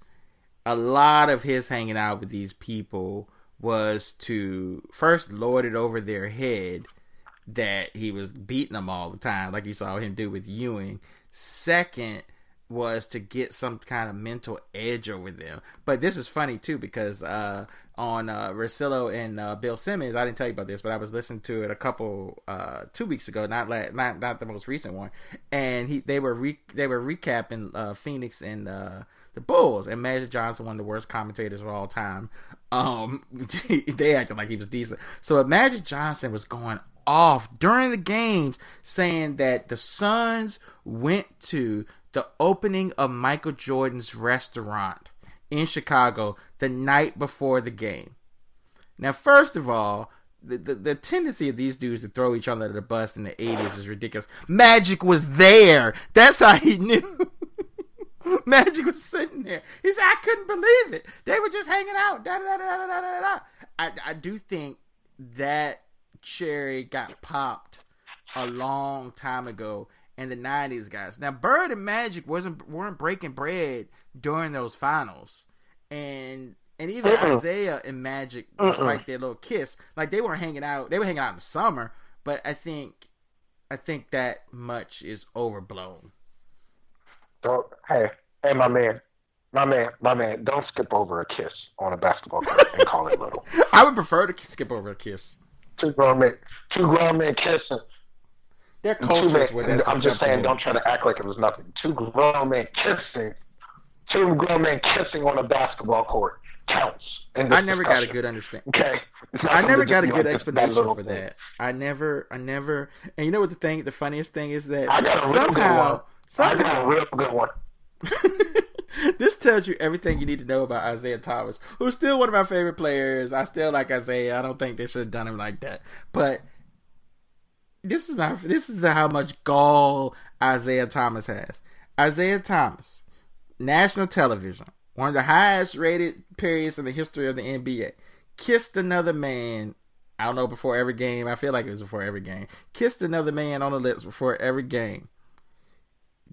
a lot of his hanging out with these people was to first lord it over their head that he was beating them all the time, like you saw him do with Ewing. Second was to get some kind of mental edge over them. But this is funny too, because uh, on uh, Russillo and uh, Bill Simmons, I didn't tell you about this, but I was listening to it a couple uh, two weeks ago, not la- not not the most recent one, and he they were re- they were recapping uh, Phoenix and uh, the Bulls, and Magic Johnson, one of the worst commentators of all time. Um, they acted like he was decent. So Magic Johnson was going off during the games, saying that the Suns went to the opening of Michael Jordan's restaurant in Chicago the night before the game. Now, first of all, the, the, the tendency of these dudes to throw each other under the bus in the eighties is ridiculous. Magic was there. That's how he knew. Magic was sitting there. He said, I couldn't believe it. They were just hanging out. Da, da, da, da, da, da, da. I, I do think that cherry got popped a long time ago in the nineties, guys. Now, Bird and Magic wasn't weren't breaking bread during those finals. And and even uh-uh. Isaiah and Magic, despite uh-uh. their little kiss, like they weren't hanging out. They were hanging out in the summer. But I think I think that much is overblown. Don't, hey, hey, my man, my man, my man, don't skip over a kiss on a basketball court and call it little. I would prefer to skip over a kiss. Two grown men, two grown men kissing. Their cultures where that's acceptable. I'm just saying, don't try to act like it was nothing. Two grown men kissing, two grown men kissing on a basketball court counts. I never discussion. got a good understanding. Okay, I never got a good like explanation that for thing. that. I never, I never, and you know what the thing, the funniest thing is that I got a somehow. Real Somehow, I got a real good one. This tells you everything you need to know about Isaiah Thomas, who's still one of my favorite players. I still like Isaiah. I don't think they should have done him like that. But this is my this is how much gall Isaiah Thomas has. Isaiah Thomas, national television, one of the highest rated periods in the history of the N B A, kissed another man. I don't know, before every game. I feel like it was before every game. Kissed another man on the lips before every game.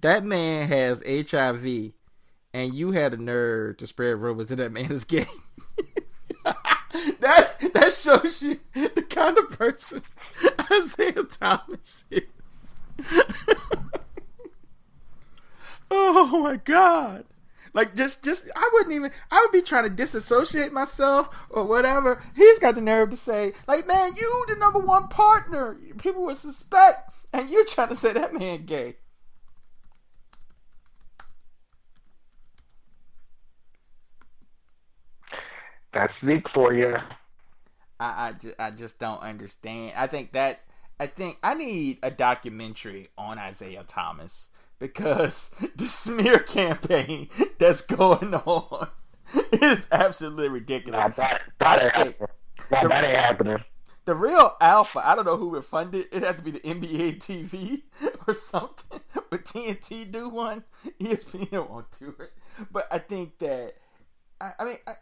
That man has H I V, and you had a nerve to spread rumors that that man is gay. that that shows you the kind of person Isaiah Thomas is. Oh my God! Like just, just I wouldn't even. I would be trying to disassociate myself or whatever. He's got the nerve to say, like, man, you the number one partner. People would suspect, and you're trying to say that man gay. That's Zeke for you. I, I, just, I just don't understand. I think that I think I need a documentary on Isaiah Thomas, because the smear campaign that's going on is absolutely ridiculous. Nah, that, that, ain't, think, nah, the, that ain't happening. The real alpha, I don't know who would fund it. It'd have to be the N B A T V or something. But T N T do one. E S P N won't do it. But I think that I, I mean. I,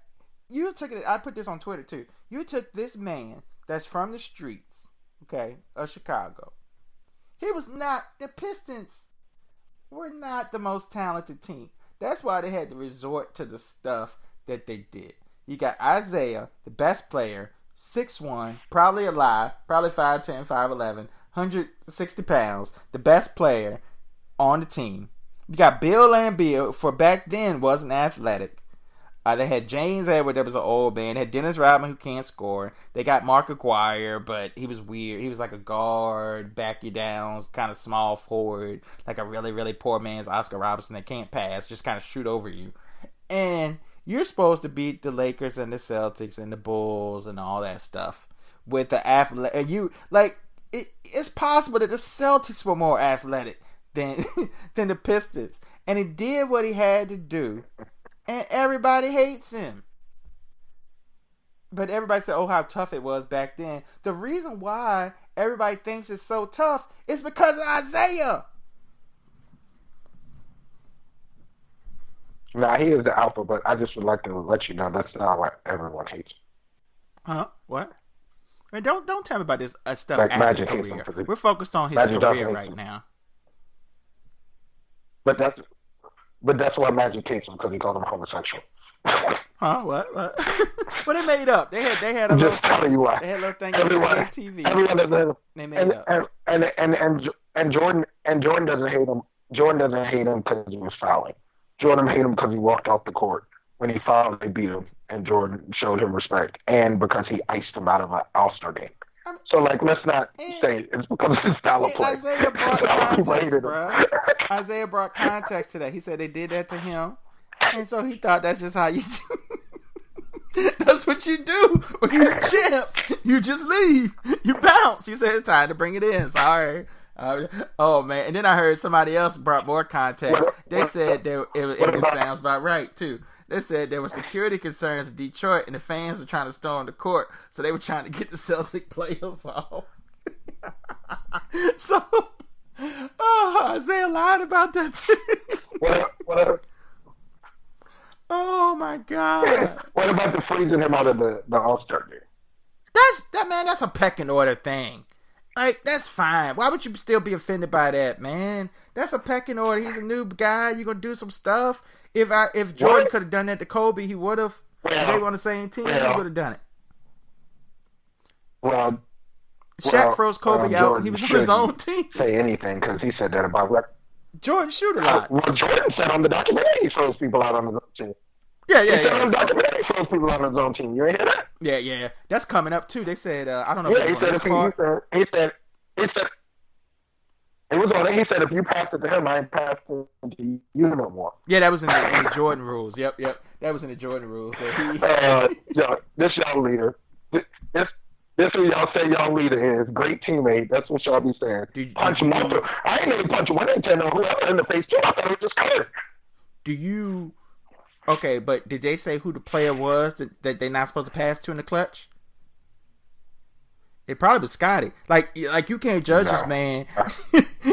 You took it. I put this on Twitter too. You took this man that's from the streets, okay, of Chicago. He was not. The Pistons were not the most talented team. That's why they had to resort to the stuff that they did. You got Isaiah, the best player, six one, probably alive, probably five ten, five eleven, one hundred sixty pounds, the best player on the team. You got Bill Laimbeer, for back then wasn't athletic. Uh, they had James Edwards, that was an old man. They had Dennis Rodman, who can't score. They got Mark McGuire, but he was weird. He was like a guard, back you down, kind of small forward, like a really, really poor man's Oscar Robinson that can't pass, just kind of shoot over you. And you're supposed to beat the Lakers and the Celtics and the Bulls and all that stuff with the athletic. You like it, it's possible that the Celtics were more athletic than than the Pistons, and he did what he had to do. And everybody hates him. But everybody said, oh, how tough it was back then. The reason why everybody thinks it's so tough is because of Isaiah. Nah, he is the alpha, but I just would like to let you know that's not what everyone hates. Huh? What? I mean, don't don't tell me about this uh, stuff like after career. The, We're focused on his Magic career right now. But that's... But that's why Magic takes him, because he called him homosexual. Huh? What? What? Well, they made up. They had they had a just little telling thing. You why. They had a little thing on T V. Everyone doesn't. They made and, up. And and, and and and Jordan and Jordan doesn't hate him. Jordan doesn't hate him because he was fouling. Jordan hated him because he walked off the court. When he fouled, they beat him, and Jordan showed him respect, and because he iced him out of an All-Star game. I'm, so, like, let's not and, say it's because of his style of play. Isaiah brought context, bro. Isaiah brought context to that. He said they did that to him, and so he thought that's just how you do. That's what you do when you're champs. You just leave. You bounce. You said it's time to bring it in. Sorry. Uh, oh, man. And then I heard somebody else brought more context. They said they, it, it, it sounds about right, too. They said there were security concerns in Detroit, and the fans were trying to storm the court, so they were trying to get the Celtic players off. So, oh, Isaiah lied about that too. What, what, oh my God! What about the freezing him out of the, the All-Star game? That's that man. That's a pecking order thing. Like, that's fine. Why would you still be offended by that, man? That's a pecking order. He's a new guy. You're gonna do some stuff. If I if Jordan could have done that to Kobe, he would have. Well, they were on the same team, well, he would have done it. Well, Shaq well, froze Kobe well, out. Jordan he was on his own team. Say anything because he said that about what? Jordan shoot a lot. Uh, well, Jordan said on the documentary he froze people out on his own team. Yeah, yeah, he yeah. On the documentary he froze people out on his own team. You ain't hear that? Yeah, yeah. That's coming up too. They said uh, I don't know. Yeah, if he, said if he, he, he said he said It was on. He said, "If you pass it to him, I ain't pass it to you no more." Yeah, that was in the, in the Jordan rules. Yep, yep. That was in the Jordan rules. He... uh, yo, this y'all leader. This this, this who y'all say y'all leader is. Great teammate. That's what y'all be saying. Did, punch did, Michael. You... I ain't even punch one antenna who else in the face too. I thought it was just Curry. Do you? Okay, but did they say who the player was that, that they not supposed to pass to in the clutch? It probably was Scottie. Like, like you can't judge no. this man.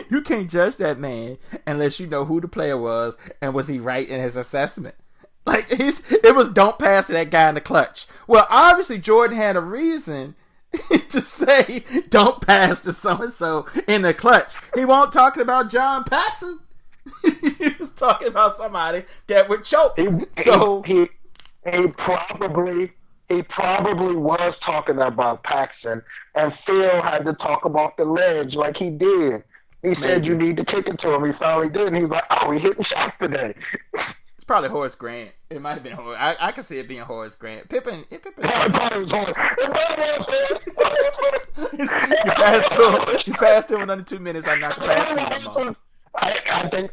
You can't judge that man unless you know who the player was and was he right in his assessment. Like, he's, it was don't pass to that guy in the clutch. Well, obviously Jordan had a reason to say don't pass to so-and-so in the clutch. He wasn't talking about John Paxson. He was talking about somebody that would choke. He, so he, he, he probably... He probably was talking about Paxson, and Phil had to talk about the ledge like he did. He Maybe. said you need to kick it to him. He finally did, and he was like, oh, we hitting shots today. It's probably Horace Grant. It might have been Horace. I, I could see it being Horace Grant. Pippen. It, Pippen. It probably was Horace. You passed to him. You passed to him in under two minutes. I'm not passing to him anymore. I, I think...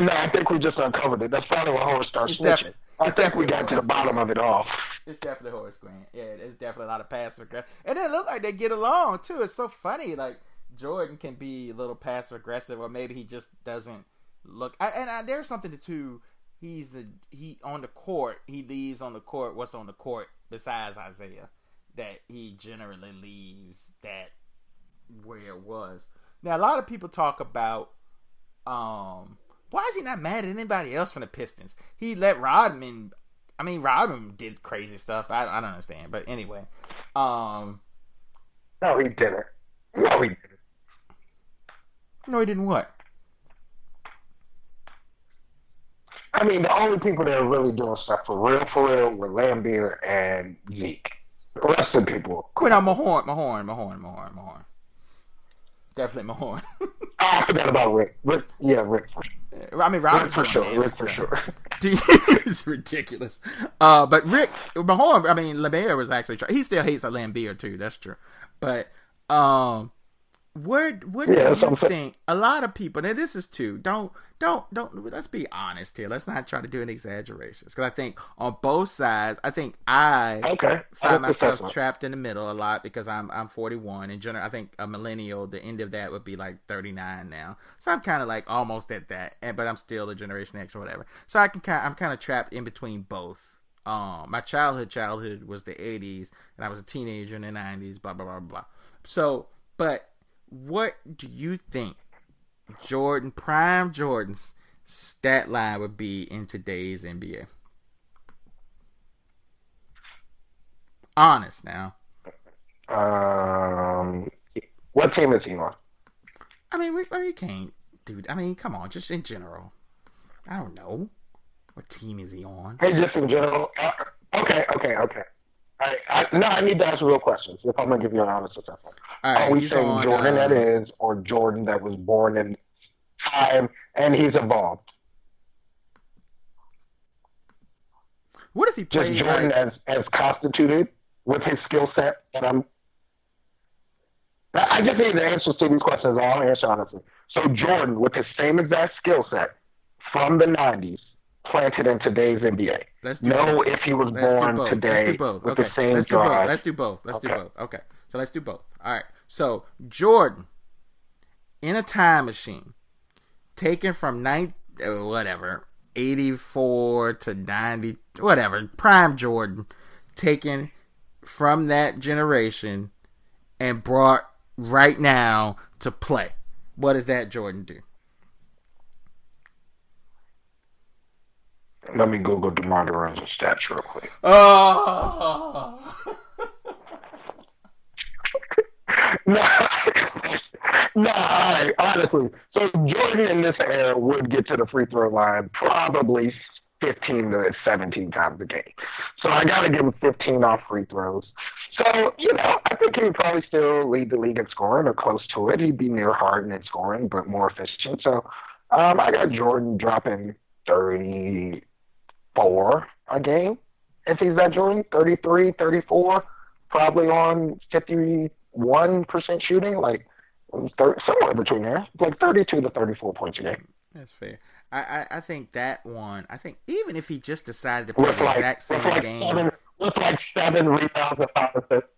No, I think we just uncovered it. That's probably where Horace starts switching. I it's think we got Horace to the bottom Grant. Of it all. It's definitely Horace Grant. Yeah, it's definitely a lot of passive aggressive. And it looked like they get along, too. It's so funny. Like, Jordan can be a little passive aggressive, or maybe he just doesn't look. I, and I, there's something to, too. He's the, he on the court. He leaves on the court what's on the court besides Isaiah. That he generally leaves that where it was. Now, a lot of people talk about, um, why is he not mad at anybody else from the Pistons? He let Rodman... I mean, Rodman did crazy stuff. I, I don't understand. But anyway. Um, no, he didn't. No, he didn't. No, he didn't what? I mean, the only people that are really doing stuff for real, for real, were Laimbeer and Zeke. The rest of the people... Wait, no, Mahorn, Mahorn, Mahorn, Mahorn, Mahorn. Definitely Mahorn. Oh, I forgot about Rick. Rick yeah, Rick for sure. I mean, Robin's Rick for sure. Rick for sure. to you. It's ridiculous. Uh, but Rick Mahorn, I mean, Laimbeer was actually trying. He still hates a Laimbeer too. That's true. But um, what what yeah, do you think? Saying. A lot of people. Now this is too. Don't don't don't. Let's be honest here. Let's not try to do any exaggerations, because I think on both sides, I think I okay. find myself trapped in the middle a lot, because I'm I'm forty-one in general. I think a millennial, the end of that would be like thirty-nine now. So I'm kind of like almost at that, and but I'm still a Generation X or whatever. So I can kind I'm kind of trapped in between both. Um, my childhood childhood was the eighties, and I was a teenager in the nineties. Blah blah blah blah. So, but what do you think Jordan, prime Jordan's stat line would be in today's N B A? Honest now. Um, what team is he on? I mean, we, we can't do. I mean, come on, just in general. I don't know. What team is he on? Hey, just in general. Uh, okay, okay, okay. I, I, no, I need to ask real questions. If I'm gonna give you an honest assessment, all right, are we saying on, Jordan uh, that is, or Jordan that was born in time and he's evolved? What if he played just Jordan like... as as constituted with his skill set? And I'm, I just need the answers to these questions. I'll answer honestly. So Jordan, with his same exact skill set from the nineties. Planted in today's N B A. Let's do know both. If he was let's born do today let's do both. With okay. the same let's do drive. Both. Let's do both. Let's okay. do both. Okay. So let's do both. All right. So Jordan, in a time machine, taken from nine, whatever, eighty-four to ninety, whatever, prime Jordan, taken from that generation and brought right now to play. What does that Jordan do? Let me Google DeMar DeRozan's stats real quick. Oh! no, no, honestly. So Jordan in this era would get to the free throw line probably fifteen to seventeen times a game. So I got to give him fifteen off free throws. So, you know, I think he would probably still lead the league in scoring or close to it. He'd be near Harden in scoring, but more efficient. So um, I got Jordan dropping thirty-four a game, if he's that Jordan, thirty-three, thirty-four, probably on fifty-one percent shooting, like thirty, somewhere between there, like thirty-two to thirty-four points a game. That's fair. I, I, I think that one, I think even if he just decided to play with the like, exact same like game. Seven, with like seven rebounds and five assists.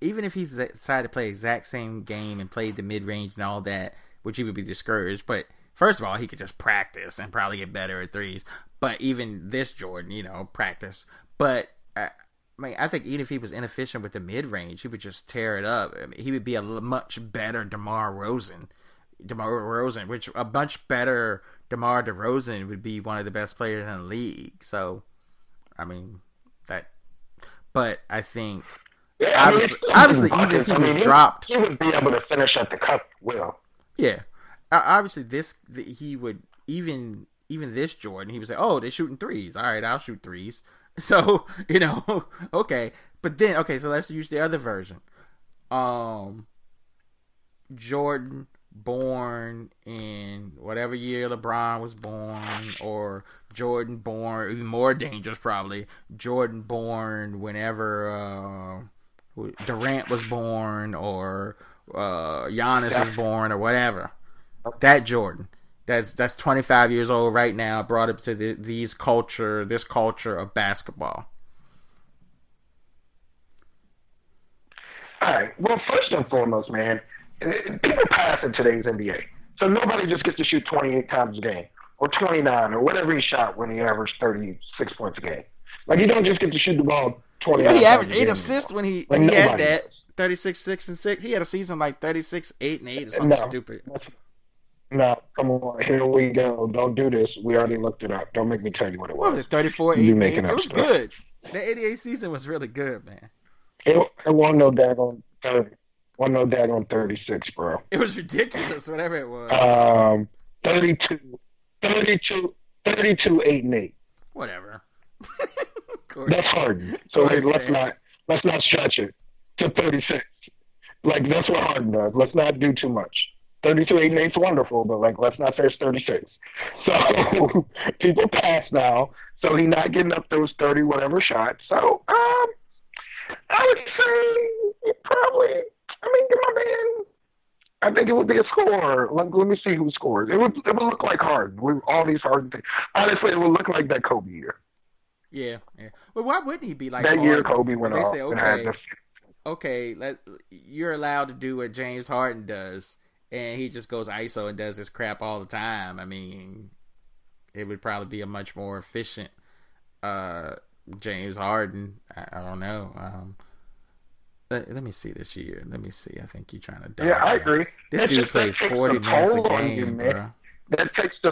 Even if he decided to play the exact same game and played the mid-range and all that, which he would be discouraged, but first of all, he could just practice and probably get better at threes. But even this Jordan, you know, practice. But, I, I mean, I think even if he was inefficient with the mid-range, he would just tear it up. I mean, he would be a much better DeMar DeRozan. DeMar DeRozan, which a much better DeMar DeRozan would be one of the best players in the league. So, I mean, that. But I think, yeah, obviously, I mean, obviously even if he I mean, was he, dropped. He would be able to finish at the cup well. Yeah. Obviously, this he would even even this Jordan he would say, "Oh, they're shooting threes. All right, I'll shoot threes." So you know, okay. But then, okay, so let's use the other version. Um, Jordan born in whatever year LeBron was born, or Jordan born even more dangerous probably. Jordan born whenever uh, Durant was born, or uh, Giannis was born, or whatever. That Jordan, that's that's twenty-five years old right now, brought up to the, these culture, this culture of basketball. All right. Well, first and foremost, man, people pass in today's N B A, so nobody just gets to shoot twenty-eight times a game or twenty-nine or whatever he shot when he averaged thirty-six points a game. Like you don't just get to shoot the ball twenty-nine. Yeah, he averaged eight assists when he when he had that thirty-six, six, and six. He had a season like thirty-six, eight, and eight or something stupid. No, come on. Here we go. Don't do this. We already looked it up. Don't make me tell you what it was. What was it, thirty-four, eighty-eight? It was stuff. Good. The eighty-eight season was really good, man. It, it wasn't no daggone thirty. Wasn't no daggone thirty-six, bro. It was ridiculous, whatever it was. Um, thirty-two, thirty-two, thirty-two, eight, and eight. Whatever. That's Harden. So hey, let's not, let's not stretch it to thirty-six. Like, that's what Harden does. Let's not do too much. thirty-two eighty-eight is wonderful, but like, let's not say it's thirty-six. So people pass now, so he's not getting up those thirty whatever shots. So um, I would say probably. I mean, give my man. I think it would be a score. Like, let me see who scores. It would it would look like Harden with all these Harden things. Honestly, it would look like that Kobe year. Yeah, yeah. But why wouldn't he be like that Harden? Year Kobe went off. They say, okay, this... okay, let you're allowed to do what James Harden does, and he just goes I S O and does this crap all the time. I mean, it would probably be a much more efficient uh, James Harden. I, I don't know. Um, Let, let me see this year. Let me see. I think you're trying to die. Yeah, I agree. This That's dude just, played forty minutes a game, bro. That takes the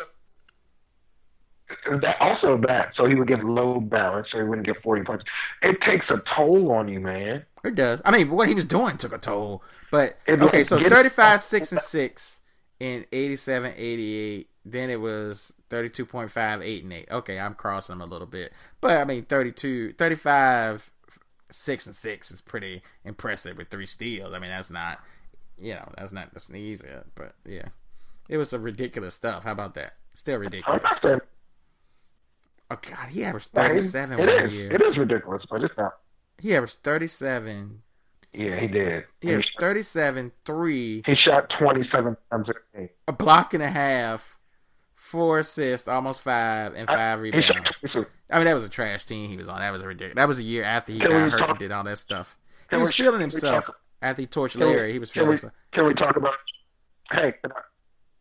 that also that. So he would get low balance, so he wouldn't get forty points. It takes a toll on you, man. It does. I mean, what he was doing took a toll. But it, okay, so thirty-five, six and six in eighty-seven, eighty-eight. Then it was thirty-two point five, eight and eight. Okay, I'm crossing him a little bit, but I mean, thirty-two, thirty-five. Six and six is pretty impressive with three steals. I mean, that's not, you know, that's not that's easy. But yeah, it was some ridiculous stuff. How about that? Still ridiculous. Oh God, he averaged thirty-seven one year. It is ridiculous, but it's not. He averaged thirty-seven. Yeah, he did. He averaged thirty-seven three. He shot twenty-seven times a game. A block and a half, four assists, almost five, and five rebounds. I mean, that was a trash team he was on. That was a ridiculous. That was a year after he can got hurt talk, and did all that stuff. He was we, feeling himself talk, after he torched Larry. We, he was feeling. Can we, himself. Can we talk about? Hey,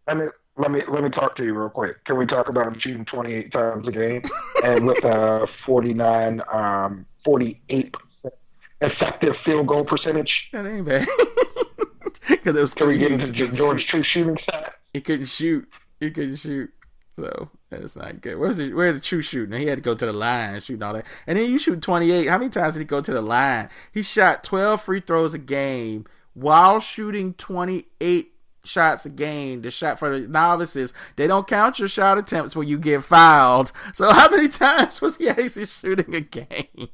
let me let me let me talk to you real quick. Can we talk about him shooting twenty-eight times a game and with a uh, forty-nine, um, forty-eight percent effective field goal percentage? That ain't bad. Because it was. Can we get into Jordan's true shooting side? He couldn't shoot. He couldn't shoot. So that's not good. Where's the where's the true shooting? He had to go to the line, shooting all that, and then you shoot twenty eight. How many times did he go to the line? He shot twelve free throws a game while shooting twenty eight shots a game. The shot for the novices, they don't count your shot attempts when you get fouled. So how many times was he actually shooting a game?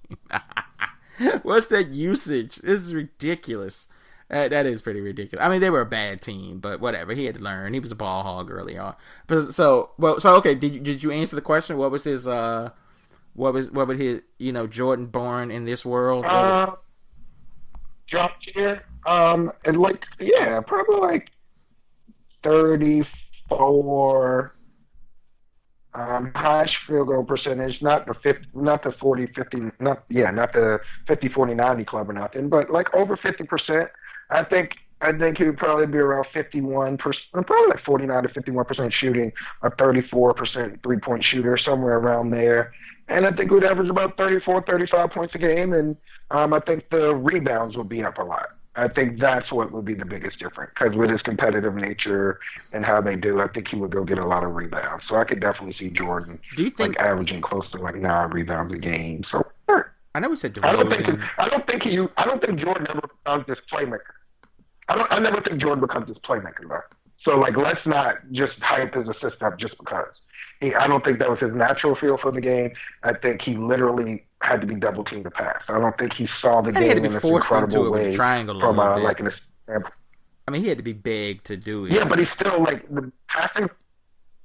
What's that usage? This is ridiculous. That, that is pretty ridiculous. I mean, they were a bad team, but whatever. He had to learn. He was a ball hog early on. But so, well, so okay. Did you, did you answer the question? What was his? Uh, what was what would his? You know, Jordan born in this world. Uh, dropped here. Um, and like yeah, probably like thirty-four. Um, high field goal percentage, not the fifty, not the forty, fifty, not yeah, not the fifty, forty, ninety club or nothing, but like over fifty percent. I think I think he would probably be around fifty-one percent, probably like forty-nine to fifty-one percent shooting, a thirty-four percent three-point shooter, somewhere around there. And I think we'd average about thirty-four, thirty-five points a game, and um, I think the rebounds would be up a lot. I think that's what would be the biggest difference, because with his competitive nature and how they do, I think he would go get a lot of rebounds. So I could definitely see Jordan do you think, like averaging close to like nine rebounds a game. So sure. I know we said DeRozan. I don't think I don't think he. I don't think Jordan ever becomes this playmaker. I don't. I never think Jordan becomes this playmaker though. So like, let's not just hype his assist up just because. He, I don't think that was his natural feel for the game. I think he literally had to be double teamed to pass. I don't think he saw the game in this incredible way from uh, like an. I mean, he had to be big to do it. Yeah, but he's still like the passing.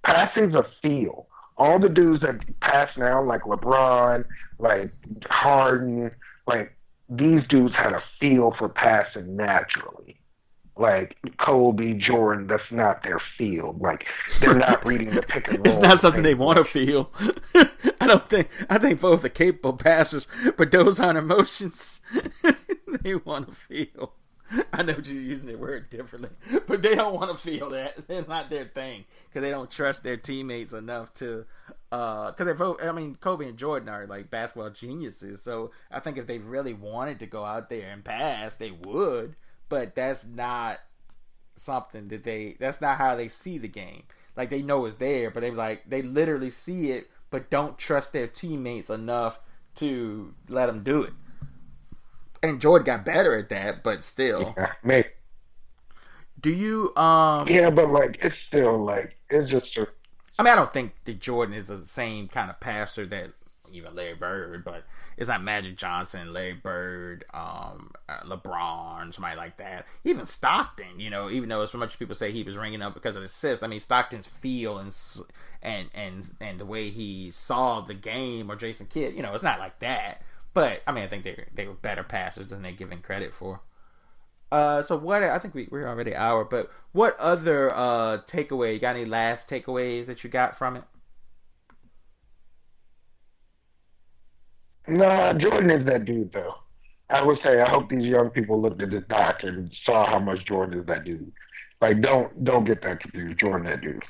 Passing's a feel. All the dudes that pass now, like LeBron, like Harden, like these dudes had a feel for passing naturally. Like Kobe, Jordan, that's not their field. Like they're not reading the pick and roll. It's not something they want to feel. I don't think. I think both are capable passers, but those aren't emotions they want to feel. I know you're using the word differently, but they don't want to feel that. It's not their thing because they don't trust their teammates enough to. Because uh, they both. I mean, Kobe and Jordan are like basketball geniuses. So I think if they really wanted to go out there and pass, they would. But that's not something that they, that's not how they see the game. Like they know it's there, but they like, they literally see it, but don't trust their teammates enough to let them do it. And Jordan got better at that, but still. Yeah, maybe. Do you, um. Yeah, but like, it's still like, it's just. A... I mean, I don't think that Jordan is the same kind of passer that even Larry Bird, but it's like Magic Johnson, Larry Bird, um, LeBron, somebody like that. Even Stockton, you know, even though as much people say he was ringing up because of the assist, I mean, Stockton's feel and and and and the way he saw the game, or Jason Kidd, you know, it's not like that. But I mean, I think they they were better passers than they're given credit for. Uh, so what? I think we we're already an hour. But what other uh takeaway? You got any last takeaways that you got from it? No, Jordan is that dude, though. I would say I hope these young people looked at the doc and saw how much Jordan is that dude. Like, don't don't get that confused. Jordan that dude.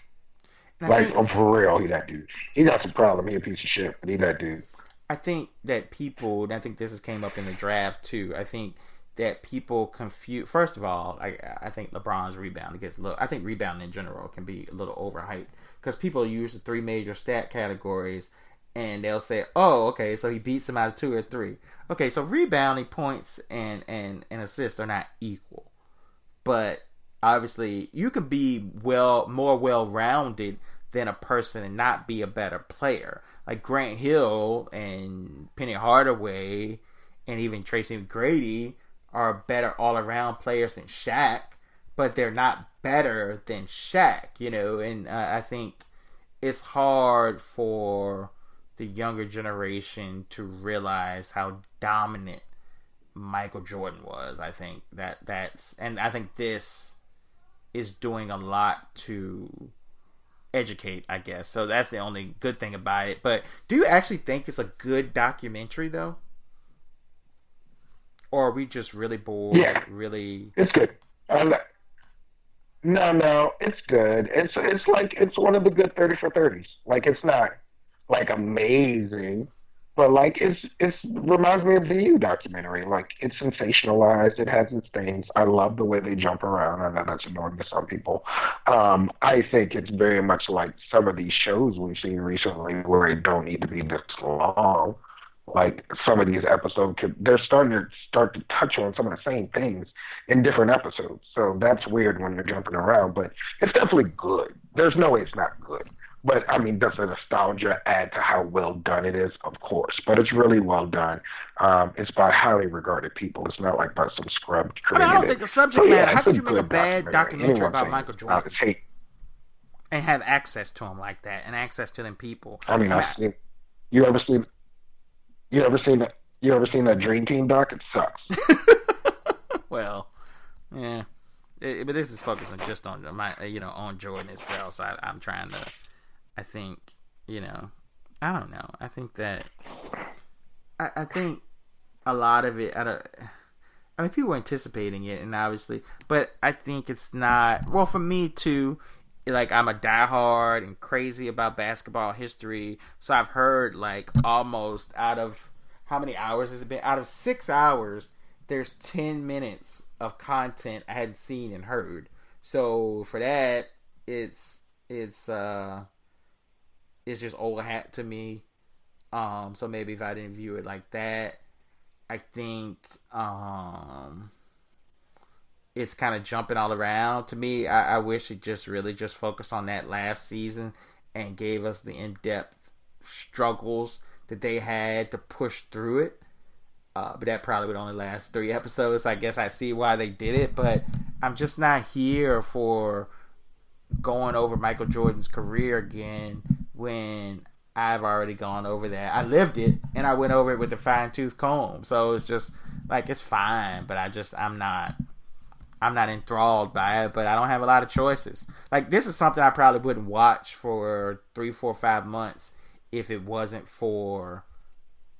Now, like, oh, for real, he that dude. He got some problem. He a piece of shit, but he that dude. I think that people, and I think this came up in the draft, too. I think that people confuse, first of all, I, I think LeBron's rebound gets low. I think rebounding in general can be a little overhyped because people use the three major stat categories and they'll say, oh, okay, so he beats him out of two or three. Okay, so rebounding, points, and, and, and assists are not equal. But obviously, you can be well more well-rounded than a person and not be a better player. Like Grant Hill and Penny Hardaway and even Tracy McGrady are better all-around players than Shaq, but they're not better than Shaq, you know. And uh, I think it's hard for the younger generation to realize how dominant Michael Jordan was. I think that that's, and I think this is doing a lot to educate, I guess. So that's the only good thing about it. But do you actually think it's a good documentary, though? Or are we just really bored? Yeah, really. It's good. I like... No, no, it's good. It's it's like it's one of the good thirty for thirties. Like, it's not like amazing, but like it's it's reminds me of the U documentary. Like, it's sensationalized. It has its things. I love the way they jump around. I know that's annoying to some people. Um, I think it's very much like some of these shows we've seen recently where it don't need to be this long. Like, some of these episodes, they're starting to start to touch on some of the same things in different episodes. So that's weird when they're jumping around, but it's definitely good. There's no way it's not good. But, I mean, does the nostalgia add to how well done it is? Of course. But it's really well done. Um, it's by highly regarded people. It's not like by some scrub. I, mean, I don't think the subject matter. Yeah, how could you make a bad documentary, documentary about Michael Jordan uh, and have access to him like that and access to them people? I mean, I've seen, you ever seen... You ever seen that? You ever seen that Dream Team doc? It sucks. Well, yeah, it, but this is focusing just on my, you know, on Jordan itself. So I, I'm trying to, I think, you know, I don't know. I think that, I, I think a lot of it. I don't. I mean, people were anticipating it, and obviously, but I think it's not. Well, for me too. Like, I'm a diehard and crazy about basketball history, so I've heard, like, almost out of how many hours has it been? Out of six hours, there's ten minutes of content I hadn't seen and heard. So for that, it's it's uh it's just old hat to me. Um, so maybe if I didn't view it like that, I think um. it's kind of jumping all around. To me, I, I wish it just really just focused on that last season and gave us the in-depth struggles that they had to push through it. Uh, but that probably would only last three episodes. I guess I see why they did it, but I'm just not here for going over Michael Jordan's career again when I've already gone over that. I lived it, and I went over it with a fine-tooth comb. So it's just, like, it's fine, but I just, I'm not... I'm not enthralled by it, but I don't have a lot of choices. Like, this is something I probably wouldn't watch for three, four, five months if it wasn't for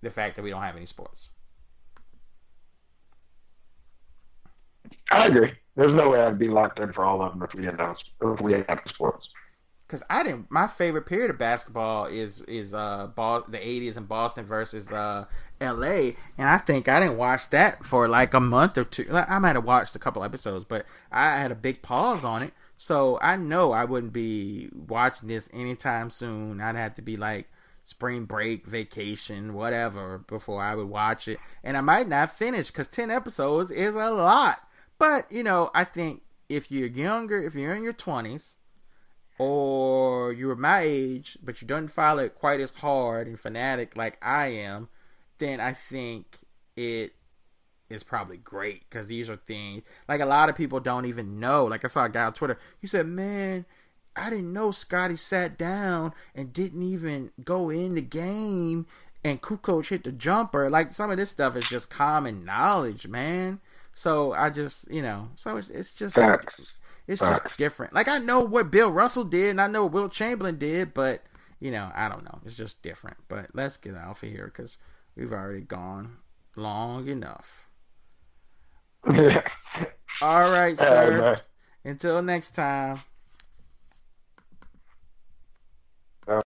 the fact that we don't have any sports. I agree. There's no way I'd be locked in for all of them if we didn't have, if we didn't have the sports. Because I didn't. My favorite period of basketball is is uh ball, the eighties in Boston versus uh L A, and I think I didn't watch that for like a month or two. Like, I might have watched a couple episodes, but I had a big pause on it. So I know I wouldn't be watching this anytime soon. I'd have to be like spring break, vacation, whatever, before I would watch it, and I might not finish because ten episodes is a lot. But you know, I think if you're younger, if you're in your twenties. or you were my age, but you don't follow it quite as hard and fanatic like I am, then I think it is probably great, because these are things, like, a lot of people don't even know. Like, I saw a guy on Twitter, he said, man, I didn't know Scottie sat down and didn't even go in the game, and Kukoc hit the jumper. Like, some of this stuff is just common knowledge, man. So, I just, you know, so it's, it's just... Facts. It's just uh, different. Like, I know what Bill Russell did, and I know what Will Chamberlain did, but, you know, I don't know. It's just different. But let's get off of here, because we've already gone long enough. All right, sir. Until next time.